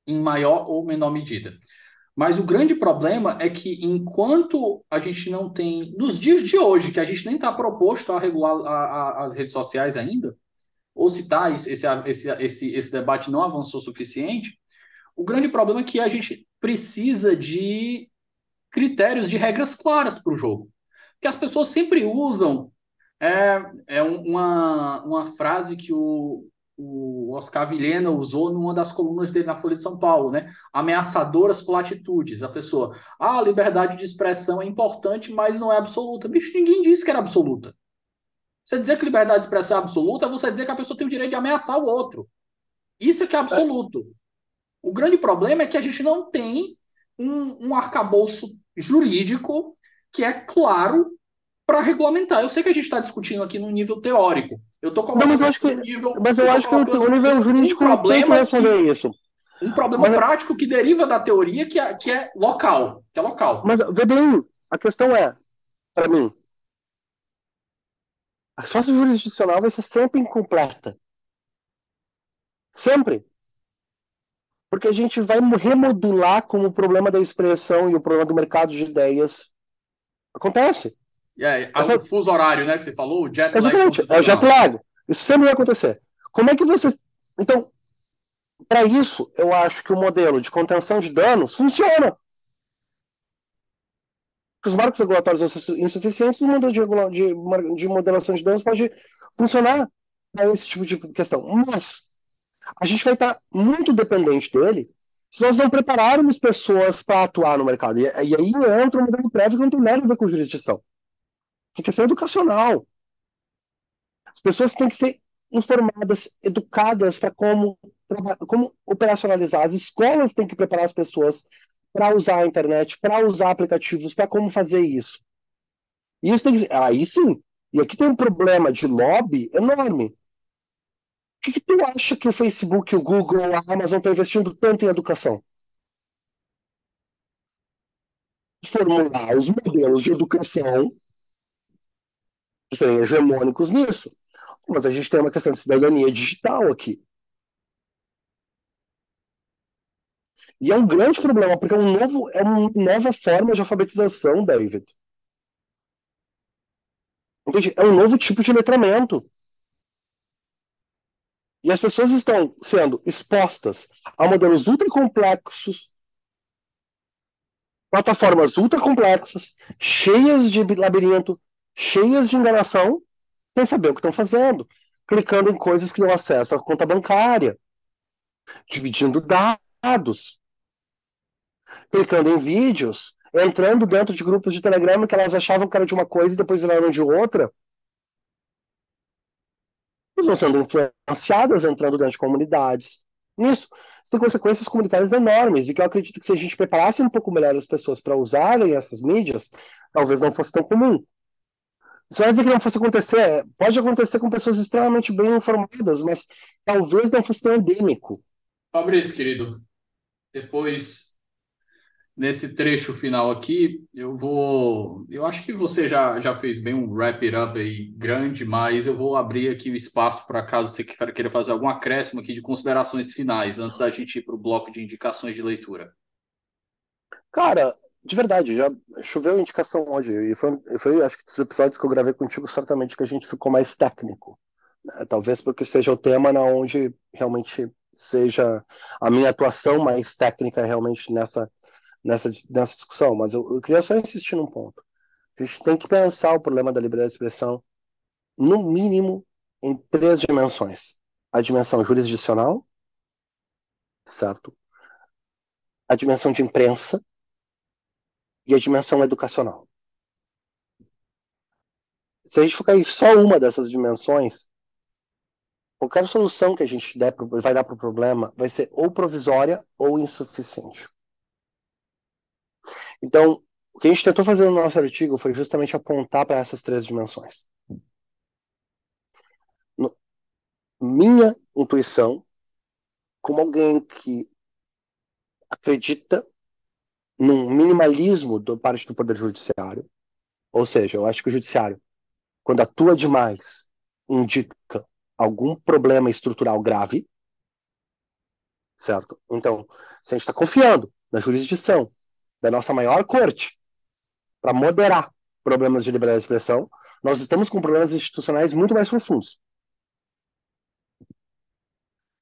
Em maior ou menor medida. Mas o grande problema é que enquanto a gente não tem... Nos dias de hoje, que a gente nem está proposto a regular a, a, as redes sociais ainda, ou se está, esse, esse, esse, esse debate não avançou o suficiente, o grande problema é que a gente precisa de critérios, de regras claras para o jogo. Porque as pessoas sempre usam... É, é uma, uma frase que o... o Oscar Vilhena usou numa das colunas dele na Folha de São Paulo, né? Ameaçadoras platitudes. A pessoa, ah, a liberdade de expressão é importante, mas não é absoluta. Bicho, ninguém disse que era absoluta. Você dizer que liberdade de expressão é absoluta é você dizer que a pessoa tem o direito de ameaçar o outro. Isso é que é absoluto. O grande problema é que a gente não tem um, um arcabouço jurídico que é claro para regulamentar. Eu sei que a gente está discutindo aqui no nível teórico. Eu estou colocando. Não, mas eu acho que, nível, mas eu eu acho que o nível jurídico não tem que responder isso. Um problema mas, prático que deriva da teoria que é, que é local. Que é local. Mas, vê bem, a questão é, para mim, a resposta jurisdicional vai ser sempre incompleta. Sempre. Porque a gente vai remodular como o problema da expressão e o problema do mercado de ideias. Acontece. Yeah, Essa... O fuso horário, né, que você falou, o jet lag. Exatamente, é o jet lag. Isso sempre vai acontecer. Como é que você... Então, para isso, eu acho que o modelo de contenção de danos funciona. Os marcos regulatórios insuficientes, o modelo de, regula... de... de modelação de danos pode funcionar para esse tipo de questão. Mas a gente vai estar muito dependente dele se nós não prepararmos pessoas para atuar no mercado. E, e aí entra o modelo prévio que não tem nada a ver com jurisdição. É questão educacional. As pessoas têm que ser informadas, educadas para como, como operacionalizar. As escolas têm que preparar as pessoas para usar a internet, para usar aplicativos, para como fazer isso. E isso tem que ser, aí sim. E aqui tem um problema de lobby enorme. O que, que tu acha que o Facebook, o Google, a Amazon estão investindo tanto em educação? Formular os modelos de educação serem hegemônicos nisso. Mas a gente tem uma questão de cidadania digital aqui. E é um grande problema, porque é, um novo, é uma nova forma de alfabetização, David. Entende? É um novo tipo de letramento. E as pessoas estão sendo expostas a modelos ultracomplexos, plataformas ultracomplexas, cheias de labirinto, cheias de enganação, sem saber o que estão fazendo, clicando em coisas que dão acesso à conta bancária, dividindo dados, clicando em vídeos, entrando dentro de grupos de Telegram que elas achavam que era de uma coisa e depois viraram de outra. Elas vão sendo influenciadas, entrando dentro de comunidades. Nisso, isso tem consequências comunitárias enormes, e que eu acredito que se a gente preparasse um pouco melhor as pessoas para usarem essas mídias, talvez não fosse tão comum. Isso não é dizer que não fosse acontecer. Pode acontecer com pessoas extremamente bem informadas, mas talvez não fosse tão endêmico. Fabrício, querido, depois, nesse trecho final aqui, eu vou... Eu acho que você já, já fez bem um wrap-it-up aí grande, mas eu vou abrir aqui o espaço para caso você queira fazer algum acréscimo aqui de considerações finais, antes da gente ir para o bloco de indicações de leitura. Cara... De verdade, já choveu indicação hoje, e foi, foi, acho que dos episódios que eu gravei contigo, certamente que a gente ficou mais técnico, né? Talvez porque seja o tema na onde realmente seja a minha atuação mais técnica realmente nessa, nessa, nessa discussão, mas eu, eu queria só insistir num ponto. A gente tem que pensar o problema da liberdade de expressão, no mínimo, em três dimensões. A dimensão jurisdicional, certo? A dimensão de imprensa e a dimensão educacional. Se a gente focar em só uma dessas dimensões, qualquer solução que a gente der, vai dar para o problema vai ser ou provisória ou insuficiente. Então, o que a gente tentou fazer no nosso artigo foi justamente apontar para essas três dimensões. No, minha intuição, como alguém que acredita num minimalismo da parte do poder judiciário, ou seja, eu acho que o judiciário, quando atua demais, indica algum problema estrutural grave, certo? Então, se a gente está confiando na jurisdição da nossa maior corte para moderar problemas de liberdade de expressão, nós estamos com problemas institucionais muito mais profundos.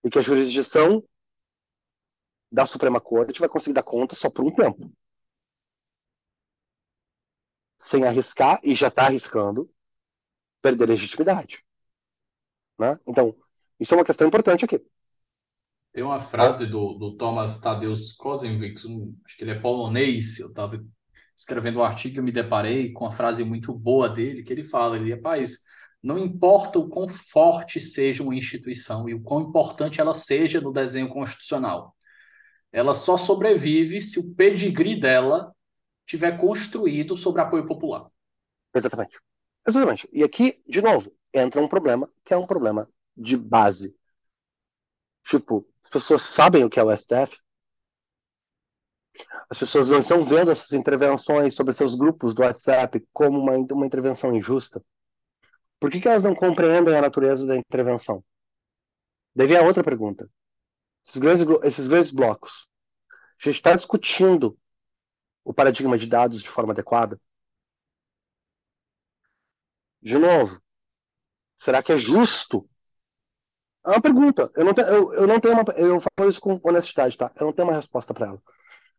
E que a jurisdição da Suprema Corte vai conseguir dar conta só por um tempo. Sem arriscar, e já está arriscando, perder legitimidade. Né? Então, isso é uma questão importante aqui. Tem uma frase do, do Thomas Tadeusz Kosinowicz, um, acho que ele é polonês, eu estava escrevendo um artigo e me deparei com uma frase muito boa dele, que ele fala, ele rapaz, não importa o quão forte seja uma instituição e o quão importante ela seja no desenho constitucional, ela só sobrevive se o pedigree dela tiver construído sobre apoio popular. Exatamente. Exatamente. E aqui, de novo, entra um problema que é um problema de base. Tipo, as pessoas sabem o que é o S T F? As pessoas não estão vendo essas intervenções sobre seus grupos do WhatsApp como uma, uma intervenção injusta? Por que que elas não compreendem a natureza da intervenção? Daí vem a outra pergunta. Esses grandes, esses grandes blocos, a gente está discutindo o paradigma de dados de forma adequada? De novo, será que é justo? É uma pergunta. Eu não tenho, eu, eu não tenho uma, eu falo isso com honestidade, tá? Eu não tenho uma resposta para ela.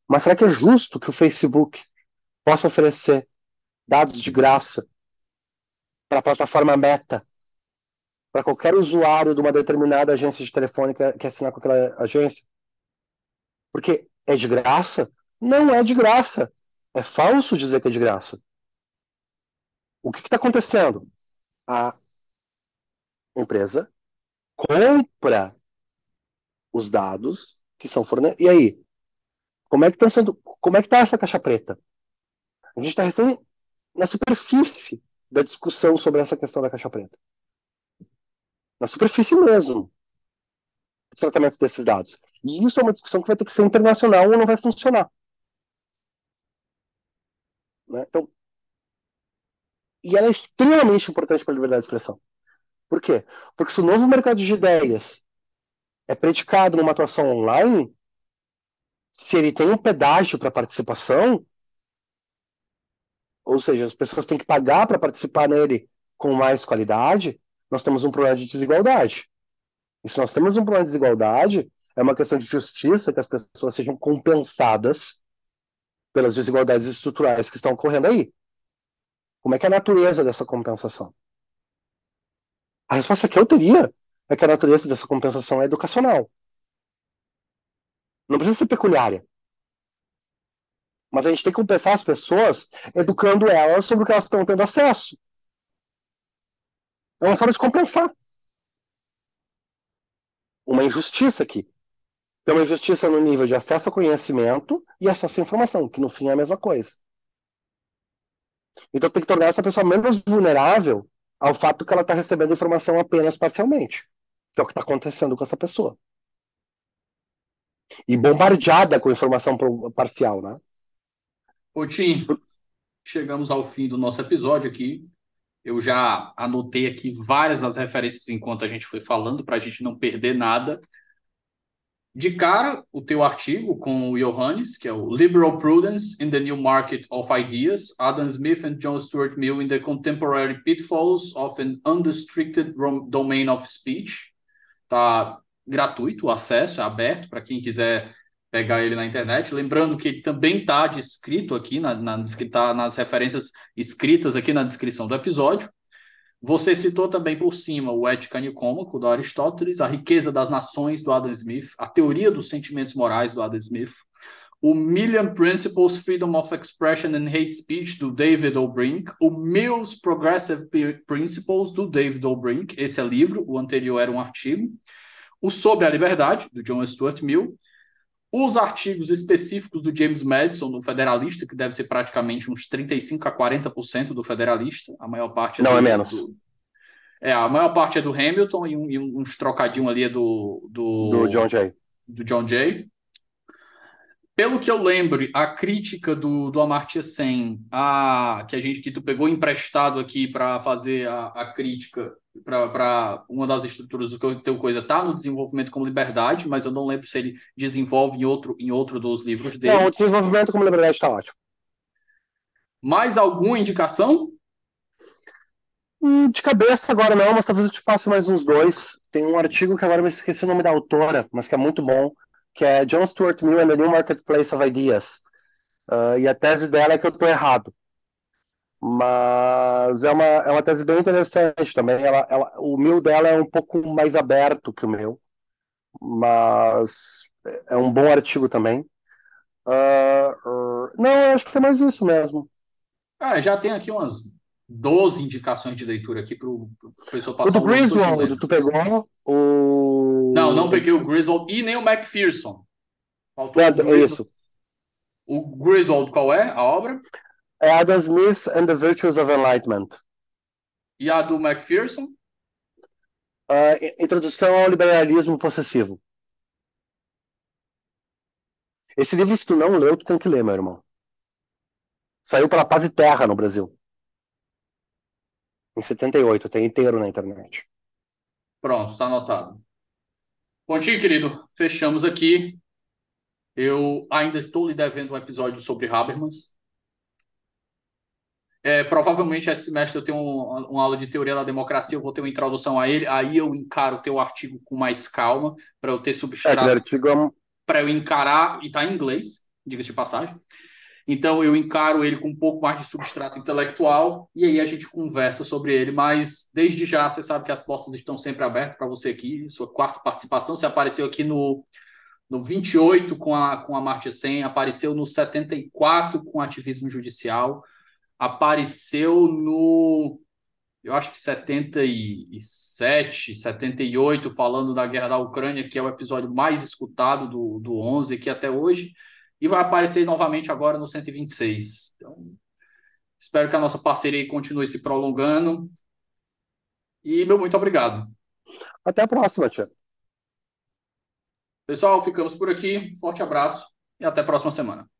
Mas será que é justo que o Facebook possa oferecer dados de graça para a plataforma Meta, para qualquer usuário de uma determinada agência de telefônica que assinar com aquela agência? Porque é de graça? Não é de graça. É falso dizer que é de graça. O que está acontecendo? A empresa compra os dados que são fornecidos. E aí? Como é que está sendo... Como é que está essa caixa preta? A gente está recebendo na superfície da discussão sobre essa questão da caixa preta. Na superfície mesmo. Os tratamentos desses dados. E isso é uma discussão que vai ter que ser internacional ou não vai funcionar. Né? Então, e ela é extremamente importante para a liberdade de expressão. Por quê? Porque se o novo mercado de ideias é predicado numa atuação online, se ele tem um pedágio para participação, ou seja, as pessoas têm que pagar para participar nele com mais qualidade, nós temos um problema de desigualdade. E se nós temos um problema de desigualdade, é uma questão de justiça que as pessoas sejam compensadas pelas desigualdades estruturais que estão ocorrendo aí. Como é que é a natureza dessa compensação? A resposta que eu teria é que a natureza dessa compensação é educacional. Não precisa ser peculiar. Mas a gente tem que compensar as pessoas educando elas sobre o que elas estão tendo acesso. É uma forma de compensar uma injustiça aqui. Tem uma injustiça no nível de acesso ao conhecimento e acesso à informação, que no fim é a mesma coisa. Então tem que tornar essa pessoa menos vulnerável ao fato que ela está recebendo informação apenas parcialmente, que é o que está acontecendo com essa pessoa. E bombardeada com informação parcial, né? Ô, Tim, chegamos ao fim do nosso episódio aqui. Eu já anotei aqui várias das referências enquanto a gente foi falando, para a gente não perder nada. De cara, o teu artigo com o Johannes, que é o Liberal Prudence in the New Market of Ideas, Adam Smith and John Stuart Mill in the Contemporary Pitfalls of an Unrestricted Domain of Speech. Tá gratuito, o acesso é aberto para quem quiser pegar ele na internet. Lembrando que ele também está descrito aqui, na, na, tá nas referências escritas aqui na descrição do episódio. Você citou também por cima o Ética Nicômaco, do Aristóteles, A Riqueza das Nações, do Adam Smith, A Teoria dos Sentimentos Morais, do Adam Smith, o Mill's Principles, Freedom of Expression and Hate Speech, do David O'Brink, o Mill's Progressive Principles, do David O'Brink, esse é livro, o anterior era um artigo, o Sobre a Liberdade, do John Stuart Mill, os artigos específicos do James Madison, do Federalista, que deve ser praticamente uns trinta e cinco a quarenta por cento do Federalista, a maior parte... Não, é, do, é menos. Do, é, a maior parte é do Hamilton e, um, e uns trocadinhos ali é do... Do, do John Jay. Do John Jay. Pelo que eu lembro, a crítica do, do Amartya Sen, a, que, a gente, que tu pegou emprestado aqui para fazer a, a crítica... para uma das estruturas do que teu coisa está no Desenvolvimento como Liberdade, mas eu não lembro se ele desenvolve em outro, em outro dos livros dele. Não, o Desenvolvimento como Liberdade está ótimo. Mais alguma indicação? Hum, de cabeça agora não, mas talvez eu te passe mais uns dois. Tem um artigo que agora eu esqueci o nome da autora, mas que é muito bom, que é John Stuart Mill and the New Marketplace of Ideas. Uh, e a tese dela é que eu estou errado. Mas é uma, é uma tese bem interessante também. Ela, ela, o meu dela é um pouco mais aberto que o meu, mas é um bom artigo também. Uh, uh, não, eu acho que é mais isso mesmo. Ah, já tem aqui umas doze indicações de leitura aqui para o pessoal passar. O do Griswold, tu pegou? O... Não, não peguei o Griswold e nem o Macpherson. Faltou é, o Griswold. Isso. O Griswold, qual é a obra? É Adam Smith and the Virtues of Enlightenment. E a do Macpherson? Uh, introdução ao Liberalismo Possessivo. Esse livro, se tu não leu, tu tem que ler, meu irmão. Saiu pela Paz e Terra no Brasil. Em setenta e oito, tem inteiro na internet. Pronto, tá anotado. Pontinho, querido, fechamos aqui. Eu ainda estou lhe devendo um episódio sobre Habermas. É, provavelmente esse semestre eu tenho uma um aula de teoria da democracia, eu vou ter uma introdução a ele, aí eu encaro o teu artigo com mais calma, para eu ter substrato, é, para eu encarar, e está em inglês, diga-se de passagem, então eu encaro ele com um pouco mais de substrato intelectual, e aí a gente conversa sobre ele, mas desde já você sabe que as portas estão sempre abertas para você aqui, sua quarta participação, você apareceu aqui no... No vinte e oito com a, com a Amartya Sen, apareceu no setenta e quatro com ativismo judicial, apareceu no, eu acho que setenta e sete, setenta e oito, falando da guerra da Ucrânia, que é o episódio mais escutado do, do onze aqui até hoje, e vai aparecer novamente agora no cento e vinte e seis. Então, espero que a nossa parceria continue se prolongando. E meu muito obrigado. Até a próxima, tia. Pessoal, ficamos por aqui. Forte abraço e até a próxima semana.